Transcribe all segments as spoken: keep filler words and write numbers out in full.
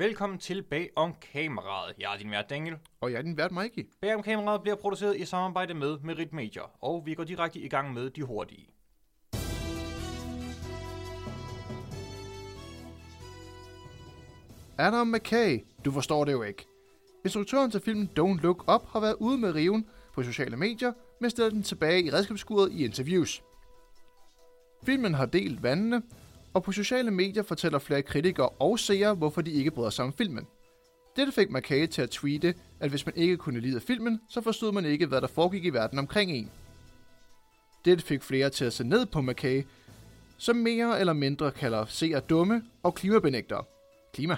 Velkommen til Bag om kameraet. Jeg er din vært Daniel. Og jeg er din vært Mikey. Bag om kameraet bliver produceret i samarbejde med Merit Major, og vi går direkte i gang med de hurtige. Adam McKay, du forstår det jo ikke. Instruktøren til filmen Don't Look Up har været ude med riven på sociale medier, men stiller den tilbage i redskabsskuret i interviews. Filmen har delt vandene, og på sociale medier fortæller flere kritikere og seere, hvorfor de ikke bryder sig om filmen. Dette fik McKay til at tweete, at hvis man ikke kunne lide filmen, så forstod man ikke, hvad der foregik i verden omkring en. Dette fik flere til at se ned på McKay, som mere eller mindre kalder seere dumme og klimabenægtere. Klima?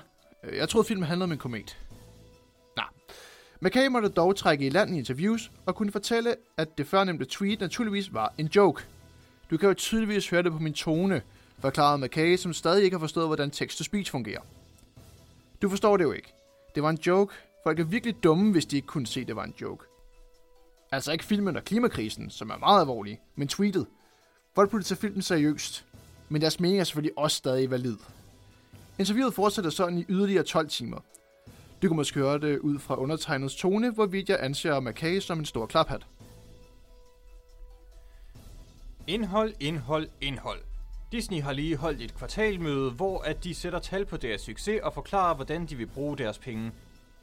Jeg troede filmen handlede om en komet. Nej. McKay måtte dog trække i land i interviews, og kunne fortælle, at det førnemte tweet naturligvis var en joke. Du kan jo tydeligvis høre det på min tone, forklarede McKay, som stadig ikke har forstået, hvordan text-to-speech fungerer. Du forstår det jo ikke. Det var en joke. Folk er virkelig dumme, hvis de ikke kunne se, at det var en joke. Altså ikke filmen og klimakrisen, som er meget alvorlig, men tweetet. Folk burde tage filmen seriøst, men deres mening er selvfølgelig også stadig valid. Interviewet fortsætter sådan i yderligere tolv timer. Du kan måske høre det ud fra undertegnets tone, hvorvidt jeg anser McKay som en stor klaphat. Indhold, indhold, indhold. Disney har lige holdt et kvartalmøde, hvor at de sætter tal på deres succes og forklarer, hvordan de vil bruge deres penge.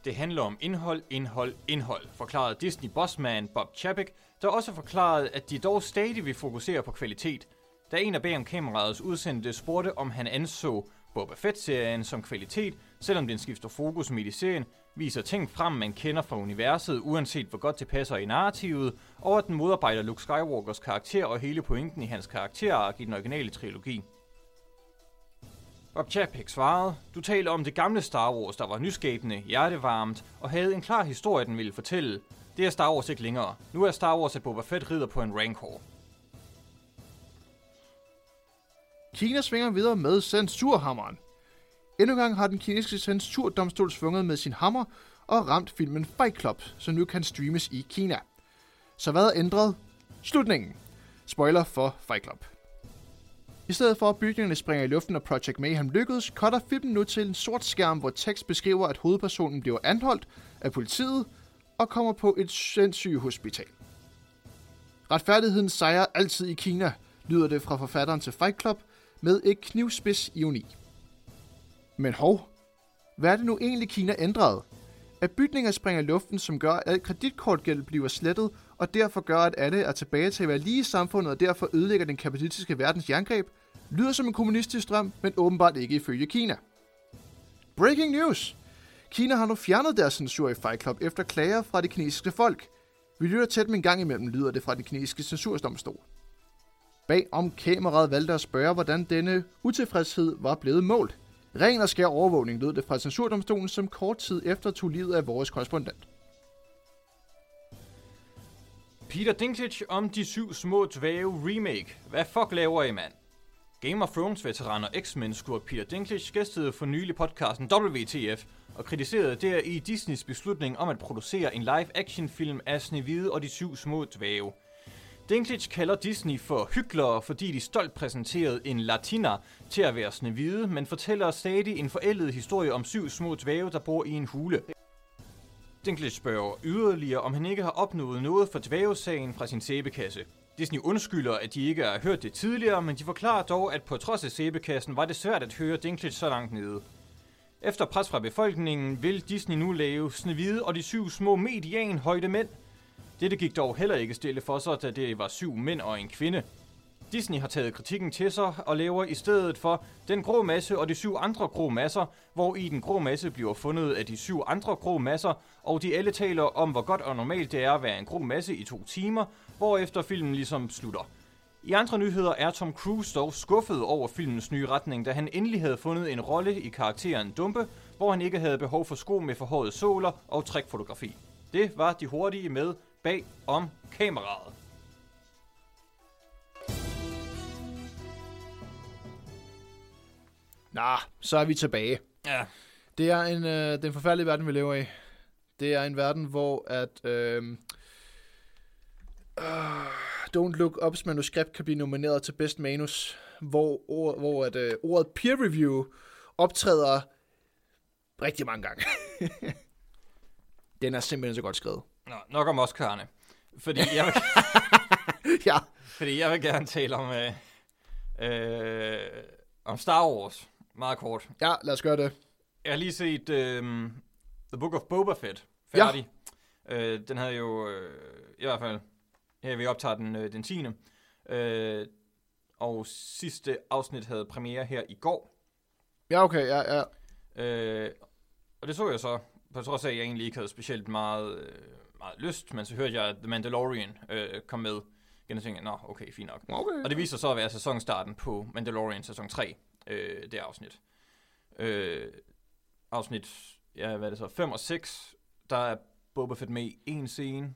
Det handler om indhold, indhold, indhold, forklarede Disney-bossman Bob Chapek, der også forklarede, at de dog stadig vil fokusere på kvalitet. Da en af bag om kameraets udsendte spurgte, om han anså Boba Fett-serien som kvalitet, selvom den skifter fokus midt i serien, viser ting frem, man kender fra universet, uanset hvor godt det passer i narrativet, og at den modarbejder Luke Skywalkers karakter og hele pointen i hans karakterark i den originale trilogi. Bob Chapek svarede, du taler om det gamle Star Wars, der var nyskabende, hjertevarmt og havde en klar historie, den ville fortælle. Det er Star Wars ikke længere. Nu er Star Wars, at Boba Fett rider på en Rancor. Kina svinger videre med censurhammeren. Endnu en gang har den kinesiske censurdomstol svunget med sin hammer og ramt filmen Fight Club, som nu kan streames i Kina. Så hvad er ændret? Slutningen. Spoiler for Fight Club. I stedet for at bygningerne springer i luften og Project Mayhem lykkedes, cutter filmen nu til en sort skærm, hvor tekst beskriver, at hovedpersonen bliver anholdt af politiet og kommer på et sindssygehospital. Retfærdigheden sejrer altid i Kina, lyder det fra forfatteren til Fight Club, med et knivspids ironi. Men hov, hvad er det nu egentlig Kina ændrede? At bygninger springer i luften, som gør, at alt kreditkortgæld bliver slettet, og derfor gør, at alle er tilbage til at være lige i samfundet, og derfor ødelægger den kapitalistiske verdens jerngreb, lyder som en kommunistisk drøm, men åbenbart ikke ifølge Kina. Breaking news! Kina har nu fjernet deres censur i Fight Club efter klager fra det kinesiske folk. Vi lytter tæt med en gang imellem, lyder det fra den kinesiske censursdomstol. Bag om kameraet valgte at spørge, hvordan denne utilfredshed var blevet målt. Ren og skær overvågning lød det fra censurdomstolen, som kort tid efter tog livet af vores korrespondent. Peter Dinklage om De syv Små Dværge remake. Hvad fuck laver I, mand? Game of Thrones-veteran og X-Men-skurk Peter Dinklage gæstede for nylig podcasten W T F og kritiserede deri Disneys beslutning om at producere en live-action-film af Snevide og De syv Små Dværge. Dinklage kalder Disney for hyklere, fordi de stolt præsenterede en latina til at være Snevide, men fortæller stadig en forældet historie om syv små dvæve, der bor i en hule. Dinklage spørger yderligere, om han ikke har opnået noget for dvævesagen fra sin sæbekasse. Disney undskylder, at de ikke har hørt det tidligere, men de forklarer dog, at på trods af sæbekassen var det svært at høre Dinklage så langt nede. Efter pres fra befolkningen vil Disney nu lave Snevide og de syv små medianhøjde mænd. Dette gik dog heller ikke stille for sig, da det var syv mænd og en kvinde. Disney har taget kritikken til sig og laver i stedet for Den grå masse og de syv andre grå masser, hvor i Den grå masse bliver fundet af de syv andre grå masser, og de alle taler om, hvor godt og normalt det er at være en grå masse i to timer, hvorefter filmen ligesom slutter. I andre nyheder er Tom Cruise dog skuffet over filmens nye retning, da han endelig havde fundet en rolle i karakteren Dumpe, hvor han ikke havde behov for sko med forhøjet såler og trækfotografi. Det var de hurtige med Bag om kameraet. Nå, så er vi tilbage. Ja. Det er en, øh, det er en forfærdelig verden, vi lever i. Det er en verden, hvor at øh, øh, Don't Look Ups manuskript kan blive nomineret til bedst manus, hvor, or, hvor at, øh, ordet peer review optræder rigtig mange gange. Den er simpelthen så godt skrevet. Nå, nok om Oscar'erne. Fordi jeg vil, ja. fordi jeg vil gerne tale om, øh, øh, om Star Wars. Meget kort. Ja, lad os gøre det. Jeg har lige set øh, The Book of Boba Fett. Færdig. Ja. Øh, den havde jo, øh, i hvert fald, her vi optager den, øh, den tiende. Øh, og sidste afsnit havde premiere her i går. Ja, okay, ja, ja. Øh, og det så jeg så, på trods af, at jeg egentlig ikke havde specielt meget, meget lyst, men så hørte jeg, at The Mandalorian øh, kom med. Igen, og tænkte, nå, okay, fint nok. Okay. Og det viser så at være sæsonstarten på Mandalorian sæson tre, øh, det afsnit. Øh, afsnit, ja, hvad er det så, fem og seks, der er Boba Fett med i en scene.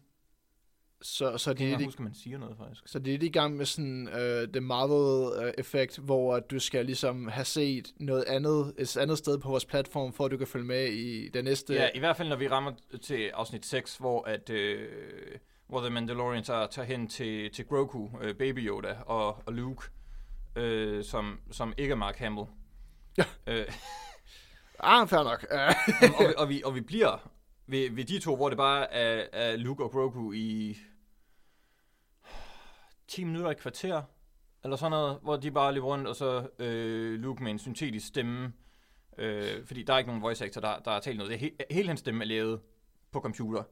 Så, så det er det, huske, man siger noget, faktisk. Så det er det i gang med sådan uh, The Marvel-effekt, hvor du skal ligesom have set noget andet, et andet sted på vores platform, for at du kan følge med i den næste... Ja, i hvert fald når vi rammer til afsnit seks, hvor, at, uh, hvor The Mandalorian tager, tager hen til, til Grogu, uh, Baby Yoda og, og Luke, uh, som, som ikke er Mark Hamill. Ja. Uh, ah, fair nok. og, og, vi, og vi bliver ved, ved de to, hvor det bare er, er Luke og Grogu i... ti minutter, et kvarter, eller sådan noget, hvor de bare løber rundt, og så øh, Luke med en syntetisk stemme, øh, fordi der er ikke nogen voice actor, der, der er talt noget. Det er he- hele hans stemme er lavet på computer.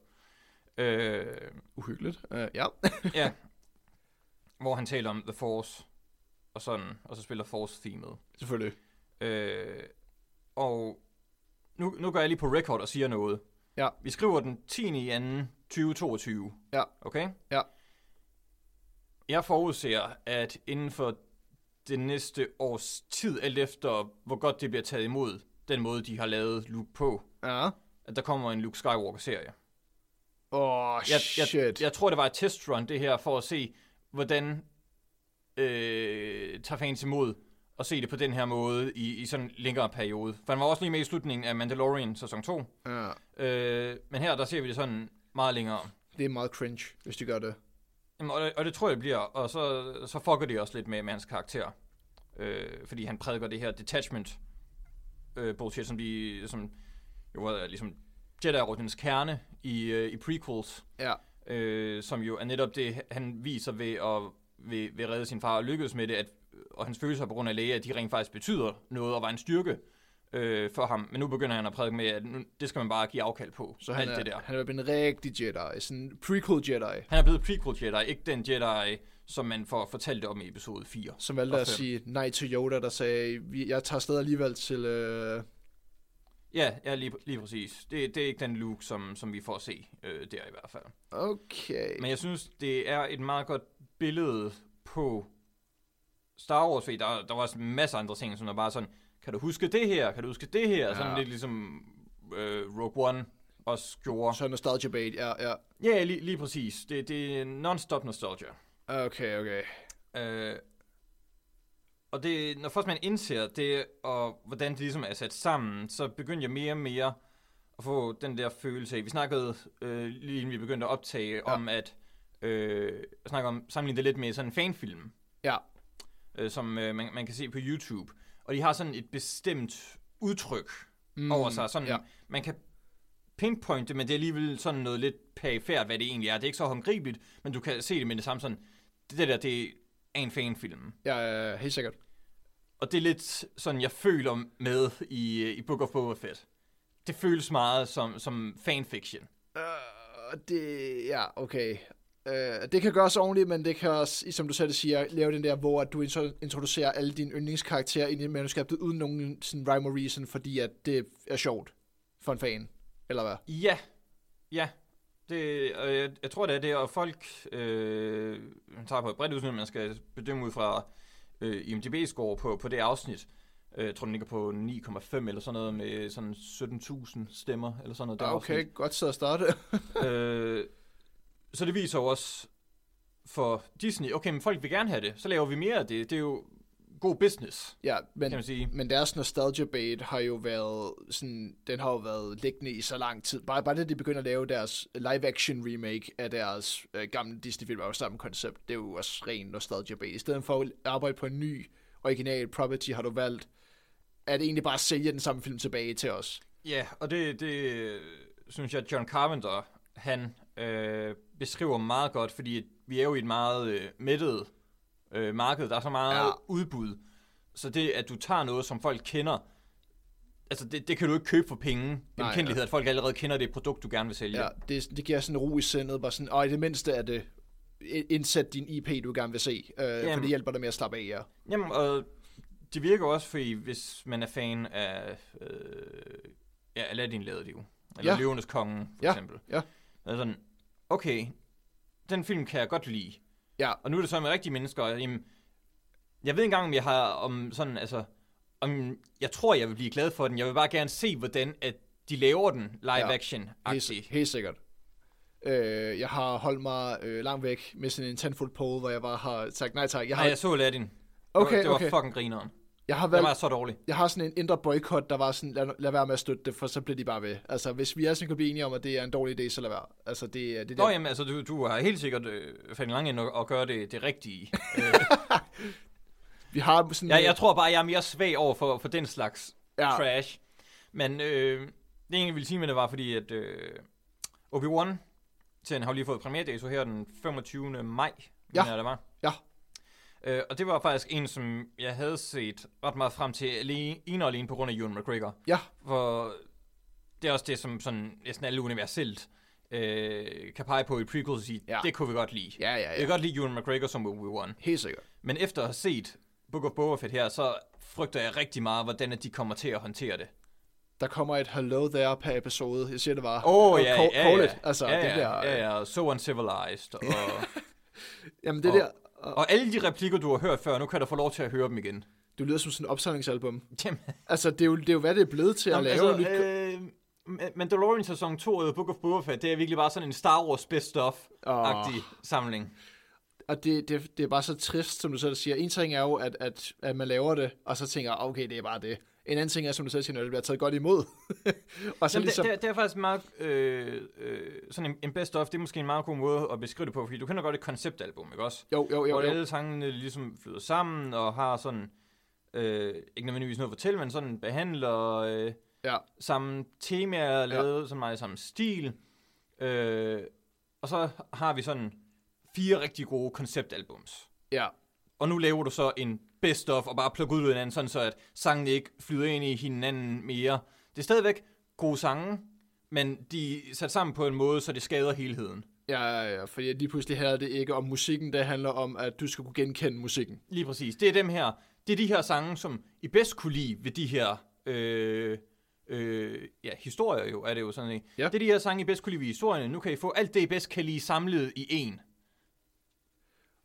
Øh, Uhyggeligt. Uh, ja. Ja. Hvor han taler om The Force, og sådan, og så spiller Force-themet. Selvfølgelig. Øh, og nu, nu går jeg lige på record og siger noget. Ja. Vi skriver den tiende februar tyve toogtyve. Ja. Okay? Ja. Jeg forudser, at inden for det næste års tid, alt efter hvor godt det bliver taget imod, den måde, de har lavet Luke på, ja. At der kommer en Luke Skywalker-serie. Åh, oh, shit. Jeg, jeg, jeg tror, det var et testrun, det her, for at se, hvordan øh, tager fans imod at se det på den her måde i, i sådan en længere periode. For han var også lige med i slutningen af Mandalorian sæson to. Ja. Øh, men her, der ser vi det sådan meget længere. Det er meget cringe, hvis de gør det. Og det, og det tror jeg bliver, og så, så fucker det også lidt med, med hans karakter. Øh, fordi han prædiker det her detachment øh, bullshit, som, de, som jo er ligesom Jedi-ordens kerne i, øh, i prequels. Ja. Øh, som jo er netop det, han viser ved at ved, ved redde sin far og lykkes med det, at, og hans følelser på grund af læge, at de rent faktisk betyder noget og var en styrke øh, for ham. Men nu begynder han at prædike med, at nu, det skal man bare give afkald på. Så alt er, det der. Han er blevet en rigtig Jedi, sådan en prequel Jedi. Han er blevet prequel Jedi, ikke den Jedi, som man får fortalt om i episode fire. Som valgte at sige nej til Yoda, der sagde, jeg tager stadig alligevel til... Øh... Ja, ja lige, lige præcis. Det, det er ikke den Luke, som, som vi får at se øh, der i hvert fald. Okay. Men jeg synes, det er et meget godt billede på Star Wars, fordi der, der var også en masse andre ting, som er bare sådan... Kan du huske det her? Kan du huske det her? Ja. Sådan lidt ligesom øh, Rogue One også gjorde. Så nostalgia bait, ja, ja. Ja, lige, lige præcis. Det, det er non-stop nostalgia. Okay, okay. Øh, og det, når først man indser det, og hvordan det ligesom er sat sammen, så begyndte jeg mere og mere at få den der følelse af. Vi snakkede, øh, lige inden vi begyndte at optage, ja. Om at øh, snakke om, sammenligne det lidt med sådan en fanfilm. Ja. Øh, som øh, man, man kan se på YouTube. Og de har sådan et bestemt udtryk mm, over sig. Sådan, ja. Man kan pinpointe, men det er alligevel sådan noget lidt perifært, hvad det egentlig er. Det er ikke så håndgribeligt, men du kan se det med det samme sådan. Det der, det er en fanfilm. Ja, helt sikkert. Og det er lidt sådan, jeg føler med i, i Book of Boba Fett. Det føles meget som, som fanfiction. Uh, det, ja, okay. Uh, det kan gøres ordentligt, men det kan også, som du selv siger, lave den der, hvor du introducerer alle dine yndlingskarakterer ind i manuskriptet, uden nogen sådan rhyme or reason, fordi at det er sjovt for en fan, eller hvad? Ja, ja. Det, og jeg, jeg tror, det er det, og folk øh, tager på et bredt udsnit, man skal bedømme ud fra øh, I M D B-score på, på det afsnit. Jeg tror, den ligger på ni komma fem eller sådan noget, med sådan sytten tusind stemmer, eller sådan noget. Der okay, afsnit. Godt så at starte. øh, Så det viser også for Disney, okay, men folk vil gerne have det, så laver vi mere af det. Det er jo god business, ja, men, kan man sige. Men deres nostalgia-bait har jo været sådan, den har jo været liggende i så lang tid. Bare, bare det, de begynder at lave deres live-action-remake af deres øh, gamle Disney-film, er jo samme koncept. Det er jo også ren nostalgia-bait. I stedet for at arbejde på en ny original property, har du valgt at egentlig bare sælge den samme film tilbage til os. Ja, og det, det synes jeg, John Carpenter, han øh, beskriver meget godt, fordi vi er jo i et meget øh, mættet øh, marked, der er så meget ja. udbud. Så det, at du tager noget, som folk kender, altså det, det kan du ikke købe for penge. Den nej, kendelighed, ja. At folk allerede kender det produkt, du gerne vil sælge. Ja, det, det giver sådan ro i sindet, bare sådan, og i det mindste er det, indsæt din I P, du gerne vil se, øh, for det hjælper dig med at slappe af, ja. Jamen, og det virker også, fordi hvis man er fan af, øh, ja, Aladdin lavede de jo, eller ja. Løvenes Konge, for ja. eksempel. Ja, ja. Sådan, okay, den film kan jeg godt lide. Ja. Og nu er det så med rigtige mennesker, og, jamen, jeg ved ikke engang, om jeg har, om sådan, altså, om jeg tror, jeg vil blive glad for den. Jeg vil bare gerne se, hvordan at de laver den live-action-agtig. Ja, helt sikkert. Øh, jeg har holdt mig øh, langt væk med sådan en ten-foot pole, hvor jeg bare har sagt, nej tak. Jeg har... Ej, jeg så Aladdin. Okay, det var, okay. Det var fucking grineren. Jeg har valgt, det var så dårligt. Jeg har sådan en indre boykot, der var sådan, lad, lad være med at støtte det, for så bliver de bare ved. Altså, hvis vi er sådan, kan blive enige om, at det er en dårlig idé, så lad være. Altså, det, det der... Nå, jamen, altså, du, du har helt sikkert øh, fandt langt ind at, at gøre det, det rigtige. Vi har sådan... Ja, jeg tror bare, jeg er mere svag over for, for den slags ja. trash. Men øh, det, jeg egentlig ville sige med det, var fordi, at øh, Obi-Wan den har jo lige fået premieredato her den femogtyvende maj, ja. mener det var. Ja, ja. Uh, og det var faktisk en, som jeg havde set ret meget frem til, alene, en og alene på grund af Ewan McGregor. Ja. For det er også det, som sådan næsten alle universelt uh, kan pege på i prequels og sige, ja. det kunne vi godt lide. Ja, ja, ja. Jeg kan godt lide Ewan McGregor som Obi-Wan. Helt sikkert. Men efter at have set Book of Boba Fett her, så frygter jeg rigtig meget, hvordan de kommer til at håndtere det. Der kommer et hello there per episode. Jeg siger det bare. Åh, oh, ja, call, ja, call ja. It. Altså, ja, ja, det bliver... Ja, ja, so uncivilized. Og, jamen, det og, der... Og alle de replikker, du har hørt før, nu kan du få lov til at høre dem igen. Du lyder som sådan et opsamlingsalbum. Jamen. Altså, det er, jo, det er jo, hvad det er blevet til. Jamen, at lave. Altså, øh, Mandalorian sæson to og Book of Boba Fett, det er virkelig bare sådan en Star Wars best stuff-agtig oh. samling. Og det, det, det er bare så trist, som du selv siger. En ting er jo, at, at, at man laver det, og så tænker, okay, det er bare det. En anden ting er, som du selv siger, når det bliver taget godt imod. Og så jamen, ligesom... det, det, det er faktisk meget, øh, øh, sådan en, en best of, det er måske en meget god måde at beskrive det på, fordi du kender godt et konceptalbum, ikke også? Jo, jo, jo. Hvor jo. alle sangene ligesom flyder sammen, og har sådan, øh, ikke nødvendigvis noget at fortælle, men sådan behandler øh, ja. samme temaer, lavet ja. så meget samme stil. Øh, og så har vi sådan fire rigtig gode konceptalbums. Ja. Og nu laver du så en best of, og bare plukke ud af hinanden, sådan så at sangene ikke flyder ind i hinanden mere. Det er stadigvæk gode sange, men de er sat sammen på en måde, så det skader helheden. Ja, ja, ja, fordi lige pludselig handler det ikke om musikken, det handler om, at du skal kunne genkende musikken. Lige præcis. Det er dem her. Det er de her sange, som I bedst kunne lide ved de her øh, øh, ja, historier jo, er det jo sådan en. Ja. Det er de her sange, I bedst kunne lide ved historierne. Nu kan I få alt det, I bedst kan lide samlet i en.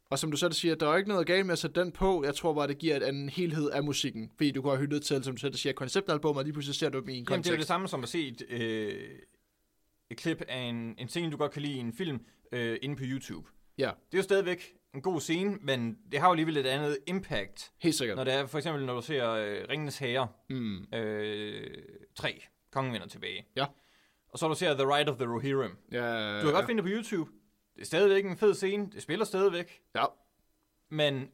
Og som du selv siger, der er ikke noget galt med at sætte den på. Jeg tror bare, det giver et anden helhed af musikken. Fordi du kan have hyldet til, som du selv siger, konceptalbum, og lige pludselig ser du dem i en kontekst. Jamen, det er jo det samme som at se et, øh, et klip af en, en scene, du godt kan lide i en film, øh, inde på YouTube. Ja. Det er jo stadigvæk en god scene, men det har jo alligevel et andet impact. Helt sikkert. Når det er, for eksempel, når du ser øh, Ringenes Herre mm. øh, tre, Kongen vender tilbage. Ja. Og så du ser The Ride of the Rohirrim. Ja, ja, ja. Du kan godt finde det på YouTube. Det er stadigvæk en fed scene. Det spiller stadigvæk. Ja. Men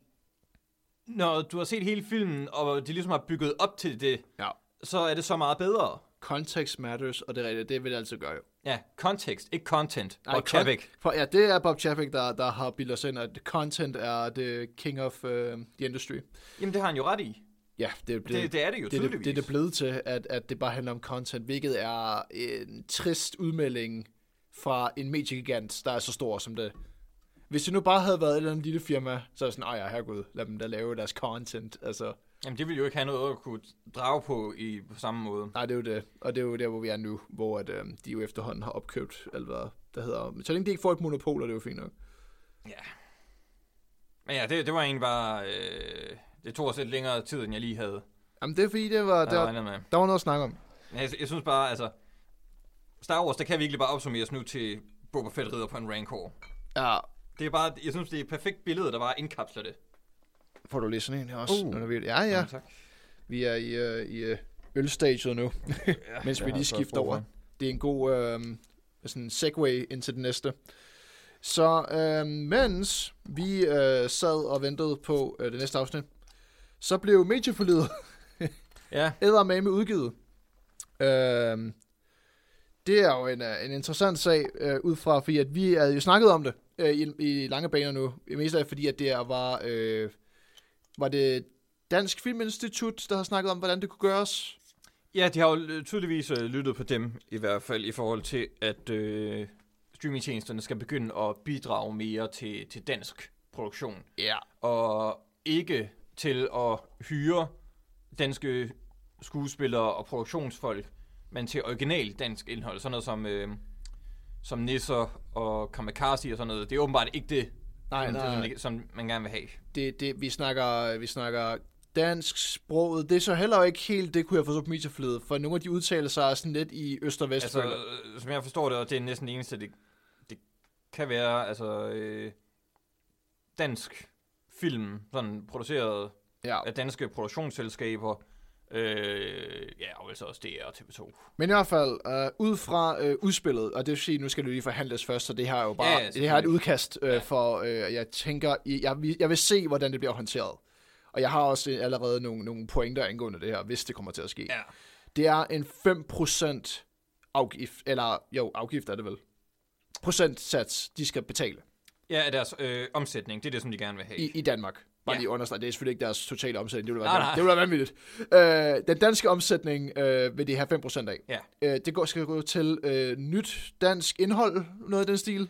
når du har set hele filmen, og de ligesom har bygget op til det, ja. så er det så meget bedre. Context matters, og det er rigtigt. Det vil det altid gøre jo. Ja, context, ikke content. Bob Ej, Chapek. Con- for, ja, det er Bob Chapek, der, der har bildet os ind, at content er the king of uh, the industry. Jamen, det har han jo ret i. Ja, det er, blevet, det, det er det jo tydeligvis. Det, det, det er det blevet til, at, at det bare handler om content, hvilket er en trist udmelding fra en mediegigant, der er så stor som det. Hvis det nu bare havde været et eller andet lille firma, så er det sådan, ej, herregud, lad dem da lave deres content, altså. Jamen, det ville jo ikke have noget at kunne drage på i på samme måde. Nej, det er jo det. Og det er jo der, hvor vi er nu, hvor at, øh, de jo efterhånden har opkøbt, alt hvad der hedder. Men så længe de ikke får et monopol, er det jo fint nok. Ja. Men ja, det, det var egentlig bare, øh, det tog os lidt længere tid, end jeg lige havde. Jamen, det er fordi, det var, der, der var noget at snakke om. Jeg, jeg synes bare, altså, Star Wars, der kan virkelig bare opsummeres nu til Boba Fett ridder på en Rancor. Ja. Det er bare, jeg synes, det er et perfekt billede, der bare indkapsler det. Får du lige sådan en her også? Uh. Vi... Ja, ja. ja vi er i, uh, i uh, ølstaget nu, ja, mens vi lige skifter over. Det er en god uh, sådan segue ind til det næste. Så uh, mens vi uh, sad og ventede på uh, det næste afsnit, så blev medieforlidet eddermame udgivet. Øh, det er jo en, en interessant sag, øh, ud fra, fordi at vi havde jo snakket om det øh, i, i lange baner nu, mest af fordi, at det var, øh, var det Dansk Filminstitut, der har snakket om, hvordan det kunne gøres. Ja, de har jo tydeligvis øh, lyttet på dem, i hvert fald i forhold til, at øh, streamingtjenesterne skal begynde at bidrage mere til, til dansk produktion. Ja. Og ikke til at hyre danske skuespillere og produktionsfolk, men til original dansk indhold. Sådan noget som, øh, som Nisser og Kamikaze og sådan noget. Det er åbenbart ikke det, nej, som, nej. Det som man gerne vil have. Det, det, vi snakker... Vi snakker dansk sproget, det er så heller ikke helt det, kunne jeg forstå på medieflødet, for nogle af de udtalelser er sådan lidt i øst og vest. Altså, som jeg forstår det, og det er næsten det eneste, det, det kan være, altså øh, dansk film, sådan produceret ja. af danske produktionsselskaber, øh, ja, og altså også D R og T V to. Men i hvert fald, øh, ud fra øh, udspillet, og det vil sige, nu skal det lige forhandles først, så det her er jo bare, ja, det her er et udkast, øh, ja. for øh, jeg tænker, jeg, jeg vil se, hvordan det bliver håndteret. Og jeg har også allerede nogle, nogle pointer angående det her, hvis det kommer til at ske. Ja. Det er en fem procent afgift, eller jo, afgift er det vel, procentsats, de skal betale. Ja, deres øh, omsætning, det er det, som de gerne vil have. I, i Danmark, bare ja. lige understreget. Det er selvfølgelig ikke deres totale omsætning, det ville være, nej, nej. Det ville være vanvittigt. Øh, den danske omsætning øh, vil de have fem procent af. Ja. Øh, det går, skal gå til øh, nyt dansk indhold, noget af den stil.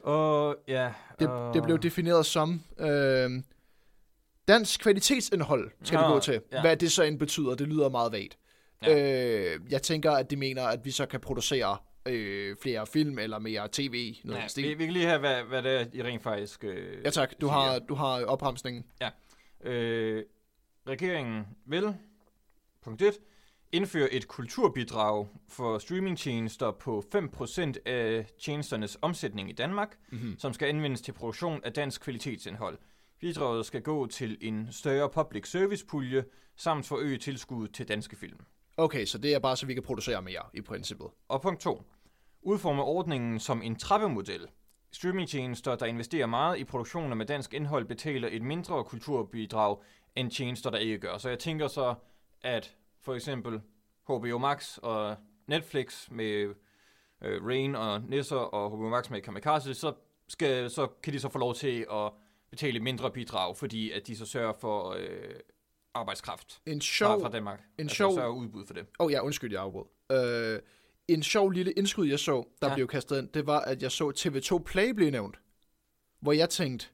Og ja. Det, det blev defineret som... Øh, dansk kvalitetsindhold skal det gå til. Ja. Hvad det så end betyder, det lyder meget vagt. Ja. Øh, jeg tænker, at de mener, at vi så kan producere øh, flere film eller mere tv. Noget ja, vi, vi kan lige have, hvad, hvad det er, I rent faktisk øh, ja tak, du har, du har opremsningen. Ja. Øh, regeringen vil, punkt et, indføre et kulturbidrag for streamingtjenester på fem procent af tjenesternes omsætning i Danmark, mm-hmm. som skal anvendes til produktion af dansk kvalitetsindhold. Bidraget skal gå til en større public service-pulje, samt forøge tilskud til danske film. Okay, så det er bare, så vi kan producere mere, i princippet. Og punkt to. Udforme ordningen som en trappemodel. Streamingtjenester, der investerer meget i produktioner med dansk indhold, betaler et mindre kulturbidrag end tjenester, der ikke gør. Så jeg tænker så, at for eksempel H B O Max og Netflix med øh, Rain og Nisser og H B O Max med Kamikaze, så, skal, så kan de så få lov til at betale mindre bidrag, fordi at de så sørger for øh, arbejdskraft en show, fra Danmark. En altså show, sørger udbud for det. Åh oh ja, undskyld, jeg afbrød. Øh, en sjov lille indskud, jeg så, der ja. blev kastet ind, det var, at jeg så T V to Play blive nævnt, hvor jeg tænkte,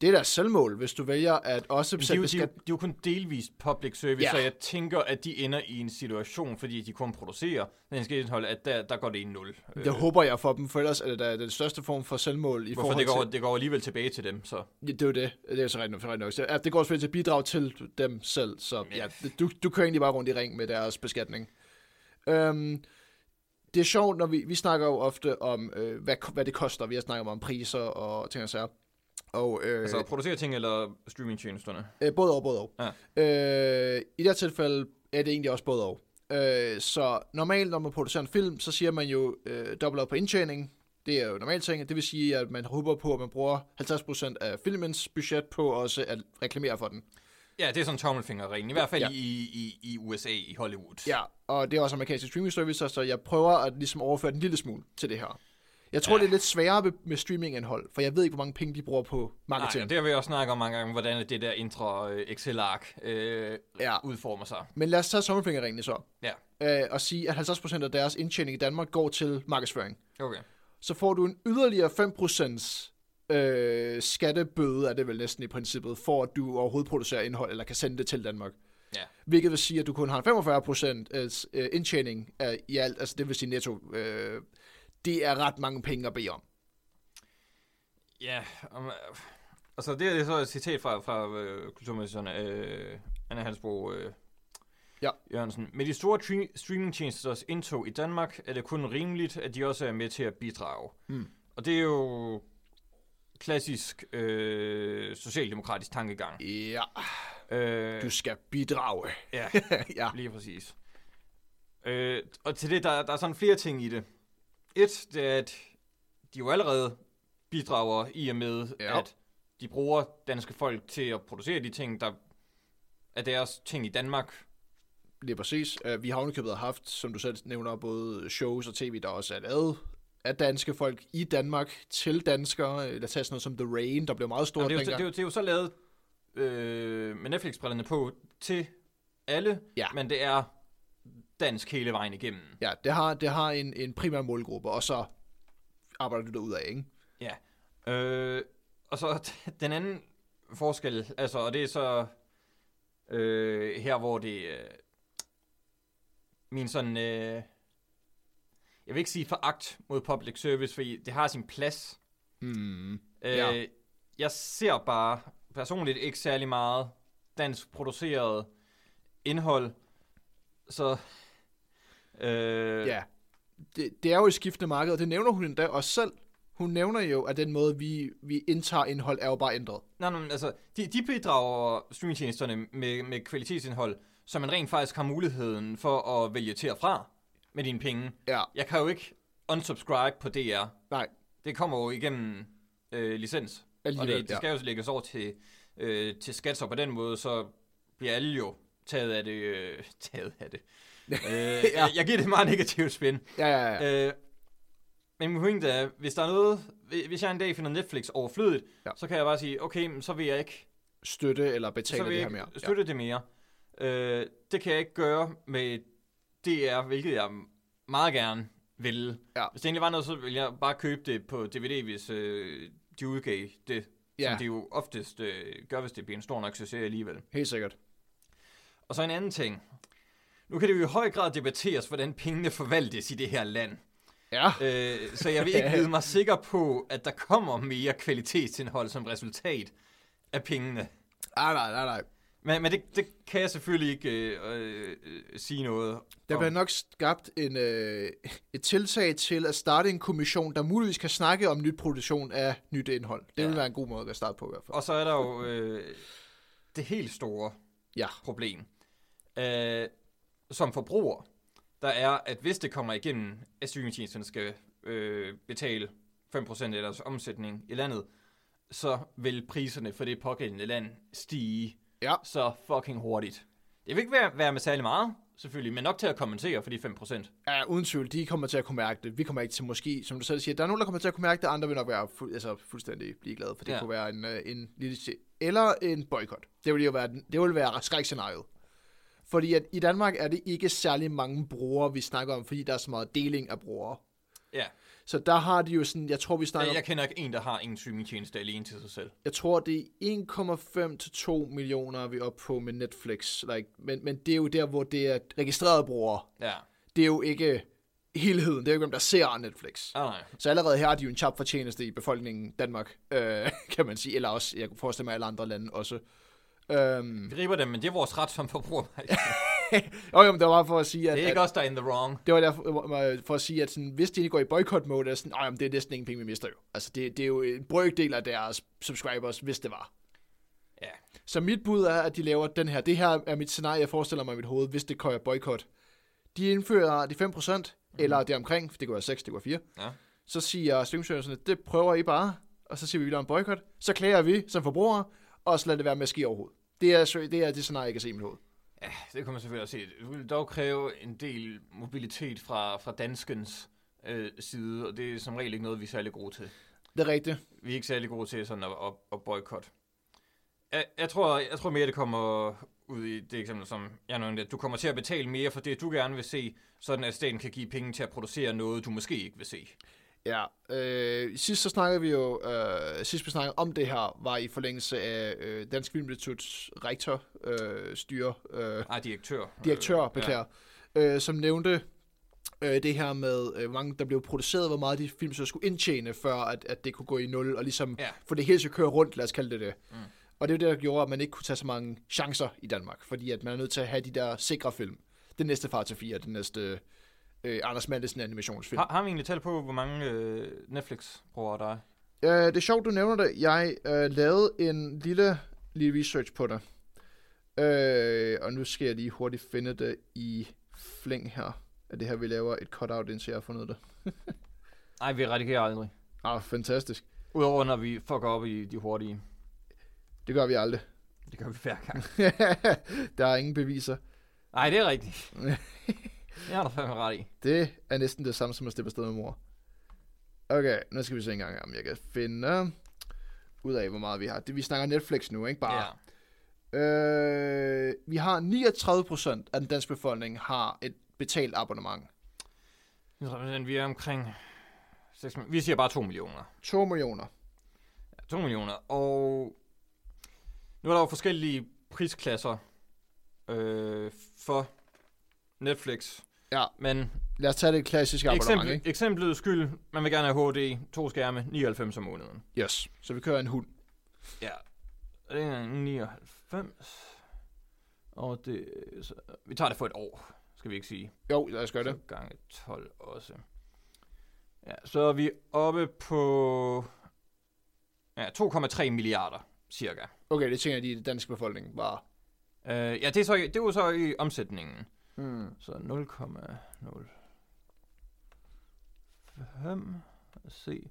det er da selvmål, hvis du vælger at også... Men de, jo, beskat... de, de, de er jo kun delvist public service, ja. så jeg tænker, at de ender i en situation, fordi de kun producerer, men skal indholde, at der, der går det i nul. Det øh. håber jeg for dem, for ellers er det da den største form for selvmål i Hvorfor forhold det går, til... det går alligevel tilbage til dem, så... Ja, det er jo det. Det er så ret nok. Ja, det går selvfølgelig til at bidrage til dem selv, så ja. Ja, du, du kører egentlig bare rundt i ring med deres beskatning. Øhm, det er sjovt, når vi, vi snakker jo ofte om, øh, hvad, hvad det koster. Vi har snakket om priser og ting og sager. Og, øh, altså producere ting eller streamingtjenesterne? Øh, både og, både og. Ja. Øh, I det tilfælde er det egentlig også både og. Øh, så normalt, når man producerer en film, så siger man jo øh, dobbelt op på indtjening. Det er jo normalt ting. Det vil sige, at man håber på, at man bruger halvtreds procent af filmens budget på også at reklamere for den. Ja, det er sådan en tommelfingerregel. I hvert fald ja. i, i, i U S A, i Hollywood. Ja, og det er også amerikanske streaming services, så jeg prøver at ligesom overføre den lille smule til det her. Jeg tror, ja. det er lidt sværere med streamingindhold, for jeg ved ikke, hvor mange penge de bruger på marketing. Nej, det har vi også snakket om mange gange, hvordan det der intra Excel-ark øh, ja. udformer sig. Men lad os tage sommerfingerringen så, ja. øh, og sige, at halvtreds procent af deres indtjening i Danmark går til markedsføring. Okay. Så får du en yderligere fem procent øh, skattebøde, er det vel næsten i princippet, for at du overhovedet producerer indhold, eller kan sende det til Danmark. Ja. Hvilket vil sige, at du kun har en femogfyrre procent indtjening af, i alt, altså det vil sige netto... Øh, det er ret mange penge at bede om. Ja, um, altså det er så et citat fra, fra uh, kulturministerne, uh, Anna Hansbro uh, ja. Jørgensen. Med de store tri- streamingtjenesters indtog i Danmark, er det kun rimeligt, at de også er med til at bidrage. Mm. Og det er jo klassisk uh, socialdemokratisk tankegang. Ja, uh, du skal bidrage. Ja, ja. Lige præcis. Uh, og til det, der, der er sådan flere ting i det. Et, det er, at de jo allerede bidrager i og med, ja. at de bruger danske folk til at producere de ting, der er deres ting i Danmark, Lige præcis. Vi har underkøbet haft, som du selv nævner, både shows og tv, der også er lavet af danske folk i Danmark til danskere. Lad os tage sådan noget som The Rain, der blev meget stort dengang. Det, det, det er jo så lavet øh, med Netflix-brillerne på til alle, ja. Men det er dansk hele vejen igennem. Ja, det har, det har en, en primær målgruppe, og så arbejder du derudad, ikke? Ja. Øh, og så den anden forskel, altså, og det er så øh, her, hvor det... Øh, min sådan... Øh, jeg vil ikke sige foragt mod public service, fordi det har sin plads. Mm, øh, ja. Jeg ser bare personligt ikke særlig meget dansk produceret indhold, så... Øh, ja, det, det er jo et skiftende marked, og det nævner hun endda også selv. Hun nævner jo, at den måde, vi, vi indtager indhold, er jo bare ændret. Nej, nej, altså, de, de bidrager streamingtjenesterne med, med kvalitetsindhold, så man rent faktisk har muligheden for at vælge til og fra med dine penge. Ja. Jeg kan jo ikke unsubscribe på D R. Nej. Det kommer jo igennem øh, licens. Alligevel, og det, det skal ja. jo lægges over til, øh, til skat, så på den måde, så bliver alle jo taget af det. Øh, taget af det. øh, ja. Jeg giver det meget negativt spin. Ja, ja, ja. Øh, men min pointe er, hvis der er noget, hvis jeg en dag finder Netflix overflødigt, ja. så kan jeg bare sige, okay, så vil jeg ikke støtte eller betale det her mere. Støtte ja. det mere. Øh, det kan jeg ikke gøre med D R, hvilket jeg meget gerne vil. Ja. Hvis det egentlig var noget, så ville jeg bare købe det på D V D, hvis øh, de udgav det, ja. som de jo oftest øh, gør, hvis det bliver en stor nok succes alligevel. Helt sikkert. Og så en anden ting. Nu kan det jo i høj grad debatteres, hvordan pengene forvaltes i det her land. Ja. Øh, så jeg vil ikke vide mig sikker på, at der kommer mere kvalitetsindhold som resultat af pengene. Nej, nej, nej, nej. Men, men det, det kan jeg selvfølgelig ikke øh, øh, sige noget om. Der bliver nok skabt en, øh, et tiltag til at starte en kommission, der muligvis kan snakke om nyt produktion af nyt indhold. Det ja. vil være en god måde at starte på i hvert fald. Og så er der jo øh, det helt store ja. problem. Øh, som forbruger, der er, at hvis det kommer igennem, at streamingtjenesten skal øh, betale fem procent af deres omsætning i landet, så vil priserne for det pågældende land stige ja. så fucking hurtigt. Det vil ikke være, være med særlig meget, selvfølgelig, men nok til at kompensere for de fem procent. Ja, uden tvivl, de kommer til at kunne mærke det. Vi kommer ikke til måske, som du selv siger, der er nogen, der kommer til at kunne mærke det, andre vil nok være fu- altså, fuldstændig ligeglade, for det ja. kunne være en, en lille... Eller en boykot. Det vil jo være, det vil være skrækscenariet. Fordi at i Danmark er det ikke særlig mange brugere, vi snakker om, fordi der er så meget deling af brugere. Ja. Så der har de jo sådan, jeg tror vi snakker... Jeg kender ikke en, der har en streamingtjeneste alene til sig selv. Jeg tror, det er en komma fem til to millioner, vi er oppe på med Netflix. Like, men, men det er jo der, hvor det er registrerede brugere. Ja. Det er jo ikke helheden. Det er jo ikke dem, der ser Netflix. Ah, nej. Så allerede her er de jo en chap for tjeneste i befolkningen Danmark, øh, kan man sige. Eller også, jeg kunne forestille mig, alle andre lande også... Um, vi griber dem, men det er vores ret som forbruger. oh, jo, men det var bare for at sige, at... Det er ikke at, os, der er in the wrong. Det var derfor for at sige, at sådan, hvis de ikke går i boycott-mode, så oh, det er næsten ingen penge, vi mister jo. Altså, det, det er jo en brøkdel af deres subscribers, hvis det var. Ja. Yeah. Så mit bud er, at de laver den her. Det her er mit scenarie, jeg forestiller mig i mit hoved, hvis det kører boycott. De indfører de fem procent, mm-hmm. eller deromkring, for det går være seks, det går fire. Ja. Så siger streamingtjenesterne, det prøver I bare, og så siger vi, at vi laver en boycott. Så klager vi som forbrugere, og så lader det være med at ske overhovedet. Det er, det er det scenarie, jeg kan se i mit hoved. Ja, det kan man selvfølgelig også se. Det vil dog kræve en del mobilitet fra, fra danskens øh, side, og det er som regel ikke noget, vi er særlig gode til. Det er rigtigt. Vi er ikke særlig gode til sådan at, at, at boykotte. Jeg, jeg, tror, jeg tror mere, det kommer ud i det eksempel, som jeg nævnte, at du kommer til at betale mere for det, du gerne vil se, sådan at staten kan give penge til at producere noget, du måske ikke vil se. Ja, øh, sidst så snakkede vi jo, øh, sidst vi snakkede om det her, var i forlængelse af øh, Dansk Filminstituts rektor, øh, styre... Øh, ah, direktør. Direktør, øh, beklager, ja. øh, som nævnte øh, det her med, øh, hvor mange der blev produceret, hvor meget de film så skulle indtjene, før at, at det kunne gå i nul, og ligesom ja. få det hele til at køre rundt, lad os kalde det det. Mm. Og det er det, der gjorde, at man ikke kunne tage så mange chancer i Danmark, fordi at man er nødt til at have de der sikre film. Den næste Far til fire, den næste... Øh, Anders Matthesen animationsfilm. Har, har vi egentlig talt på, hvor mange øh, Netflix-brugere der er? Øh, det er sjovt, du nævner det. Jeg øh, lavede en lille, lille research på det. Øh, og nu skal jeg lige hurtigt finde det i flæng her. At det her, vi laver et cut-out, indtil jeg har fundet det. Nej, vi redigerer aldrig. Ah, fantastisk. Udover når vi fucker op i de hurtige. Det gør vi aldrig. Det gør vi hver gang. Der er ingen beviser. Nej, det er rigtigt. Jeg har da fandme ret i. Det er næsten det samme som at slippe afsted med mor. Okay, nu skal vi se engang, om jeg kan finde ud af, hvor meget vi har. Det, vi snakker Netflix nu, ikke bare? Ja. Øh, vi har niogtredive procent af den danske befolkning har et betalt abonnement. Vi er omkring... Vi siger bare to millioner. to millioner. Ja, to millioner. Og nu er der jo forskellige prisklasser øh, for Netflix. Ja, men lad os tage det klassiske abonnement, eksempel, ikke? Eksemplet skyld, man vil gerne have H D, to skærme, nioghalvfems om måneden. Yes, så vi kører en hund. Ja, det er nioghalvfems, og det, så, vi tager det for et år, skal vi ikke sige? Jo, lad os gøre det. Så gange tolv også. Ja, så er vi oppe på ja, to komma tre milliarder, cirka. Okay, det tænker jeg, de i den danske befolkning var. Uh, ja, det er, så, det er jo så i omsætningen. Hmm. Så nul komma nul fem. Se.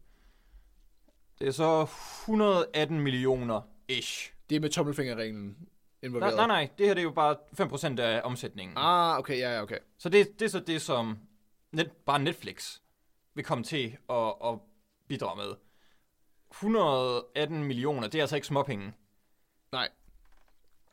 Det er så et hundrede og atten millioner ish. Det er med tommelfingerreglen involveret. Nej, nej, nej. Det her det er jo bare fem procent af omsætningen. Ah, okay, ja, okay. Så det, det er så det, som net, bare Netflix vil komme til at, at bidrage med. et hundrede og atten millioner, det er altså ikke småpenge. Nej.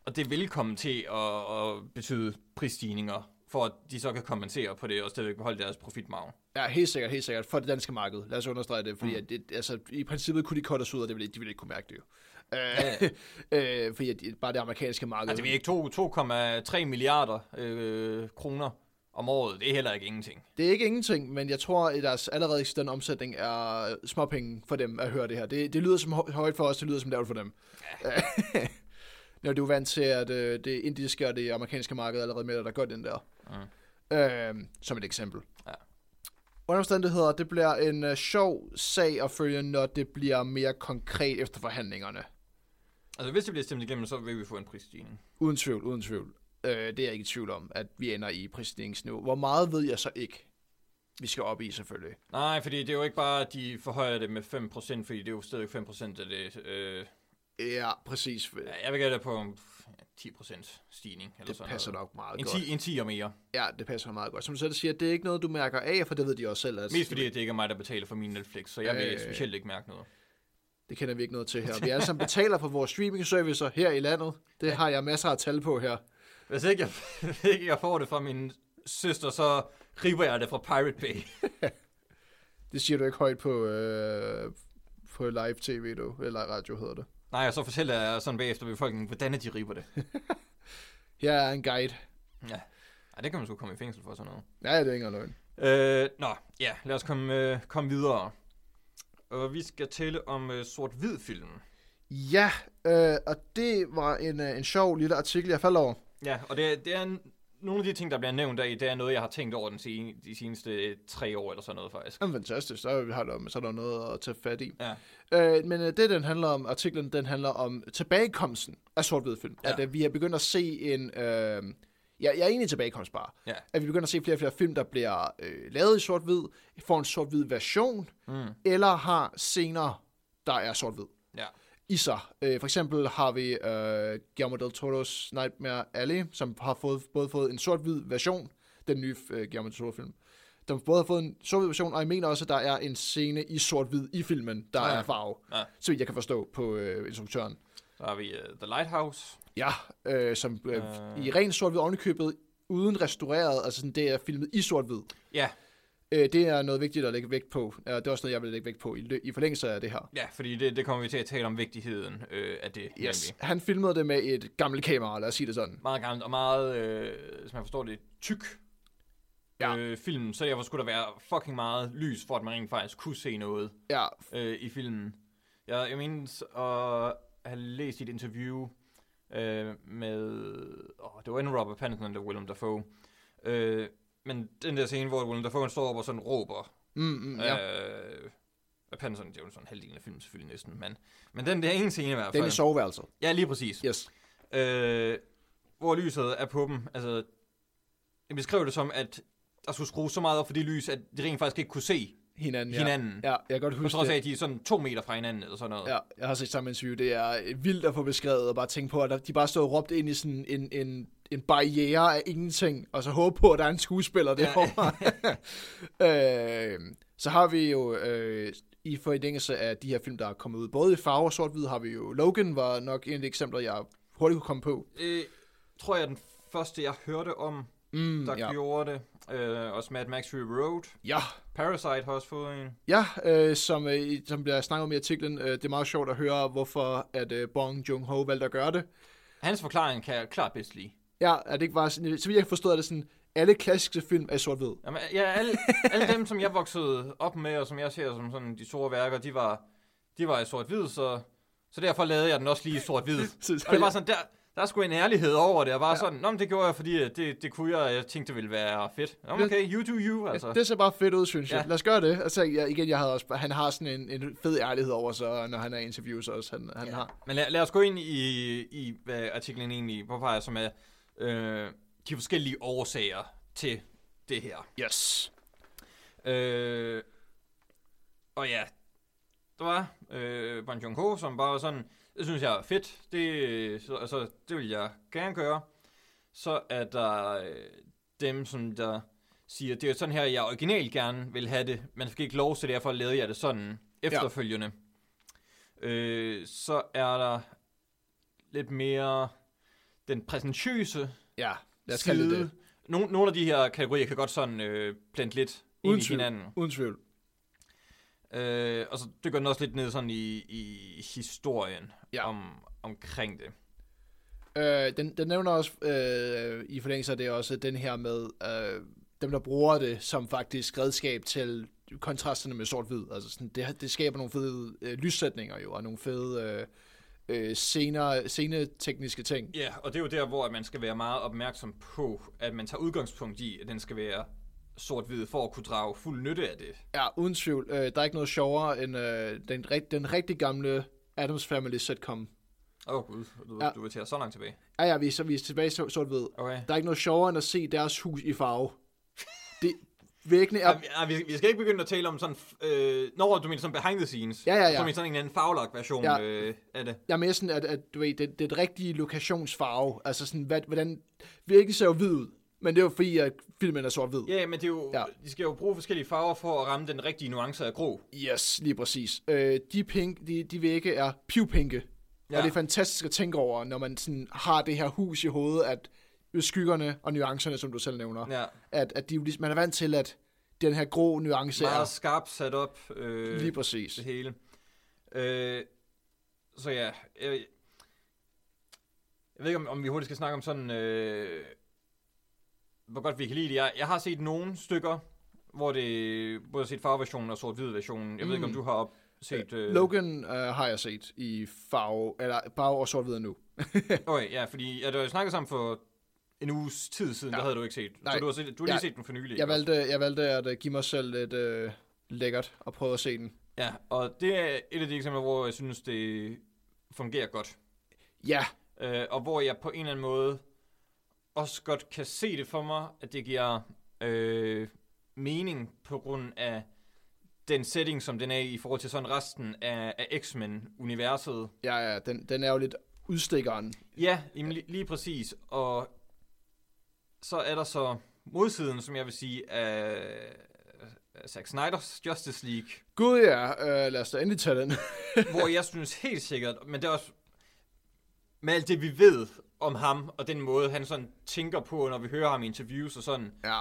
Og det vil komme til at, at betyde prisstigninger, for at de så kan kompensere på det, og stadigvæk beholde deres profitmargen. Ja, helt sikkert, helt sikkert. For det danske marked. Lad os understrege det, fordi mm. at det, altså, i princippet kunne de cutte os ud, og det ville, de ville ikke kunne mærke det jo. Øh, ja. øh, fordi at, bare det amerikanske marked... Altså, det er ikke to komma tre milliarder øh, kroner om året. Det er heller ikke ingenting. Det er ikke ingenting, men jeg tror, at deres allerede den omsætning er småpenge for dem at høre det her. Det, det lyder som højt for os, det lyder som lavt for dem. Ja. Når du er vant til, at øh, det indiske og det amerikanske marked allerede med, der går den der. Mm. Øh, som et eksempel. Ja. Under omstændigheder, det bliver en øh, sjov sag at følge, når det bliver mere konkret efter forhandlingerne. Altså, hvis det bliver stemt igennem, så vil vi få en prisstigning. Uden tvivl, uden tvivl. Øh, det er jeg ikke i tvivl om, at vi ender i prisstigningsniveau. Hvor meget ved jeg så ikke, vi skal op i, selvfølgelig. Nej, fordi det er jo ikke bare, at de forhøjer det med fem procent, fordi det er jo stadig fem procent af det... Øh Ja, præcis. Ja, jeg vil gøre det på ti procent stigning. Eller det sådan passer noget. Nok meget en ti, godt. En ti og mere. Ja, det passer meget godt. Som du selv siger, det er ikke noget, du mærker af, for det ved de også selv. Altså. Mest fordi, at det ikke er mig, der betaler for min Netflix, så jeg øh, vil specielt ikke mærke noget. Det kender vi ikke noget til her. Vi alle sammen betaler for vores streaming-servicer her i landet. Det har jeg masser af tal på her. Hvis ikke jeg, hvis ikke jeg får det fra min søster, så river jeg det fra Pirate Bay. Det siger du ikke højt på, øh, på live-tv, du, eller radio hedder det. Nej, og så fortæller jeg sådan bagefter befolkningen, hvordan de riber det. Jeg er en guide. Ja, ej, det kan man sgu komme i fængsel for sådan noget. Nej, det er ikke løgn. Øh, nå, ja, lad os komme, øh, komme videre. Og vi skal tale om øh, sort-hvid-filmen. Ja, øh, og det var en, øh, en sjov lille artikel, jeg faldt over. Ja, og det, det er en, nogle af de ting, der bliver nævnt deri, det er noget, jeg har tænkt over den se, de seneste tre år eller sådan noget, faktisk. Jamen, fantastisk. Så har der, så er der noget at tage fat i. Ja. Øh, men det, den handler om, artiklen, den handler om tilbagekomsten af sort-hvid-film. Ja. At, at vi har begyndt at se en... Øh, ja, jeg er egentlig tilbagekomst bare. Ja. At vi begynder at se flere og flere film, der bliver øh, lavet i sort-hvid, får en sort-hvid version, mm. eller har scener, der er sort-hvid. Ja. I sig. Øh, for eksempel har vi øh, Guillermo del Toro's Nightmare Alley, som har fået, både fået en sort-hvid version, den nye øh, Guillermo del Toro-film. De både har fået en sort-hvid version, og jeg mener også, at der er en scene i sort-hvid i filmen, der ja. Er farve, ja. Så jeg kan forstå på øh, instruktøren. Så har vi uh, The Lighthouse. Ja, øh, som øh, uh... i ren sort-hvid ovenikøbet, uden restaureret, altså sådan, det er filmet i sort-hvid. Ja. Det er noget vigtigt at lægge vægt på. Det er også noget, jeg vil lægge vægt på i forlængelse af det her. Ja, fordi det, det kommer vi til at tale om vigtigheden øh, af det. Yes. Han filmede det med et gammelt kamera, lad os sige det sådan. Meget gammelt og meget, øh, som jeg forstår det, tyk ja. øh, film. Så derfor skulle der være fucking meget lys, for at man rent faktisk kunne se noget ja. øh, i filmen. Jeg, jeg mindes at have læst et interview øh, med... Oh, det var en Robert Pattinson, der Willem Dafoe. Øh, Men den der scene, hvor Willem Dafoe står op og sådan råber. Mm, mm, ja. Øh, Pattinson, det er jo sådan en halvdelen af filmen selvfølgelig næsten, men, men den der ene scene i hvert fald. Den er i soveværelset. Ja, lige præcis. Yes. Øh, hvor lyset er på dem. Altså, jeg beskrev det som, at der skulle skrue så meget op for det lys, at de rent faktisk ikke kunne se hinanden. hinanden. Ja. Ja, jeg kan godt huske det. At de er sådan to meter fra hinanden eller sådan noget. Ja, jeg har set sammen med en syge. Det er vildt at få beskrevet og bare tænke på, at de bare stod og råbte ind i sådan en... en en barriere af ingenting, og så håbe på, at der er en skuespiller derovre. Ja. øh, så har vi jo, øh, i forlængelse af de her film, der er kommet ud, både i farve og sort-hvid, har vi jo Logan, var nok en af de eksempler, jeg hurtigt kunne komme på. Øh, tror jeg, den første, jeg hørte om, mm, der ja. gjorde det. Øh, også Mad Max Fury Road. Ja. Parasite har også fået en. Ja, øh, som, øh, som bliver snakket om i artiklen. Øh, det er meget sjovt at høre, hvorfor at øh, Bong Joon-ho valgte at gøre det. Hans forklaring kan jeg klart bedst lide. Ja, at det ikke var sådan, så vidt jeg forstod, at det sådan, alle klassiske film er sort-hvid. Jamen, ja, alle, alle dem, som jeg voksede op med, og som jeg ser som sådan de store værker, de var, de var i sort-hvid, så, så derfor lavede jeg den også lige i sort-hvid. Og det var sådan, der, der er sgu en ærlighed over det, og bare ja. sådan, nå, men det gjorde jeg, fordi det, det kunne jeg, jeg tænkte, det ville være fedt. Nå, okay, you do you, altså. Ja, det ser bare fedt ud, synes jeg. Ja. Lad os gøre det. Altså, jeg, igen, jeg havde også, han har sådan en, en fed ærlighed over sig, når han er interviews også, han, han ja. har. Men lad, lad os gå ind i, i hvad artiklen egentlig påpeger, som er øh, de forskellige årsager til det her. Yes. Øh, og ja, der var øh, Bong Joon-ho, som bare var sådan, det synes jeg er fedt, det, så, altså, det vil jeg gerne gøre. Så er der øh, dem, som der siger, det er sådan her, jeg originalt gerne vil have det, man fik ikke lov, så derfor lavede jeg det sådan efterfølgende. Ja. Øh, så er der lidt mere den præsentiøse ja, side. Det. Nogle, nogle af de her kategorier kan godt sådan øh, blande lidt ind i hinanden. Uden tvivl. Øh, og så dykker den også lidt ned sådan i, i historien ja. om, omkring det. Øh, den, den nævner også øh, i forlængelse af det også den her med øh, dem, der bruger det som faktisk redskab til kontrasterne med sort-hvid. Altså sådan, det, det skaber nogle fede øh, lyssætninger jo, og nogle fede øh, scener, scenetekniske ting. Ja, og det er jo der, hvor man skal være meget opmærksom på, at man tager udgangspunkt i, at den skal være sort-hvid for at kunne drage fuld nytte af det. Ja, uden tvivl. Øh, der er ikke noget sjovere end øh, den, rig- den rigtig gamle Addams Family sitcom. Åh oh, gud, du, ja. du vil tage så langt tilbage. Ja, ja, vi er, vi er tilbage sort-hvid. Okay. Der er ikke noget sjovere end at se deres hus i farve. Det væggene er... Ja, vi, vi skal ikke begynde at tale om sådan... Øh, Nå, du mener sådan behind the scenes. Ja, ja, ja. Som i sådan en eller anden farvelagt version ja. øh, af det. Jeg mener sådan, at, at du ved, det, det er et rigtigt lokationsfarve. Altså sådan, hvad, hvordan... Virkelig ser jo hvid ud. Men det er jo fordi, at filmen er sort-hvid. Ja, men det er jo, ja. de skal jo bruge forskellige farver for at ramme den rigtige nuance af grå. Yes, lige præcis. Øh, de, pink, de, de vægge er pivpinke. Ja. Og det er fantastisk at tænke over, når man sådan har det her hus i hovedet, at skyggerne og nuancerne, som du selv nævner, ja. at, at de, man er vant til, at den her grå nuance meget er... Meget skarpt sat op. Øh, lige præcis. Det hele. Øh, så ja. Øh, jeg ved ikke, om, om vi hurtigt skal snakke om sådan... Øh, hvor godt vi kan lide det. Jeg, jeg har set nogle stykker, hvor det både har set farveversionen og sort-hvid versionen. Jeg mm. ved ikke, om du har op set... Øh, øh... Logan øh, har jeg set i farve, eller farve og sort-hvid nu. Okay, ja, fordi jeg ja, snakkede sammen for en uges tid siden, ja. der havde du ikke set. Nej. Så du har, set, du har lige ja. set den for nylig. Jeg valgte, jeg valgte at uh, give mig selv lidt uh, lækkert og prøve at se den. Ja, og det er et af de eksempler, hvor jeg synes, det fungerer godt. Ja. Øh, og hvor jeg på en eller anden måde... også godt kan se det for mig, at det giver øh, mening på grund af den setting, som den er i, i forhold til sådan resten af, af X-Men-universet. Ja, ja, den, den er jo lidt udstikkeren. Ja, jamen, li- lige præcis. Og så er der så modsiden, som jeg vil sige, af Zack Snyder's Justice League. Gud ja, øh, lad os da endelig tage den. Hvor jeg synes helt sikkert, men det er også med alt det, vi ved om ham, og den måde, han sådan tænker på, når vi hører ham i interviews og sådan. Ja.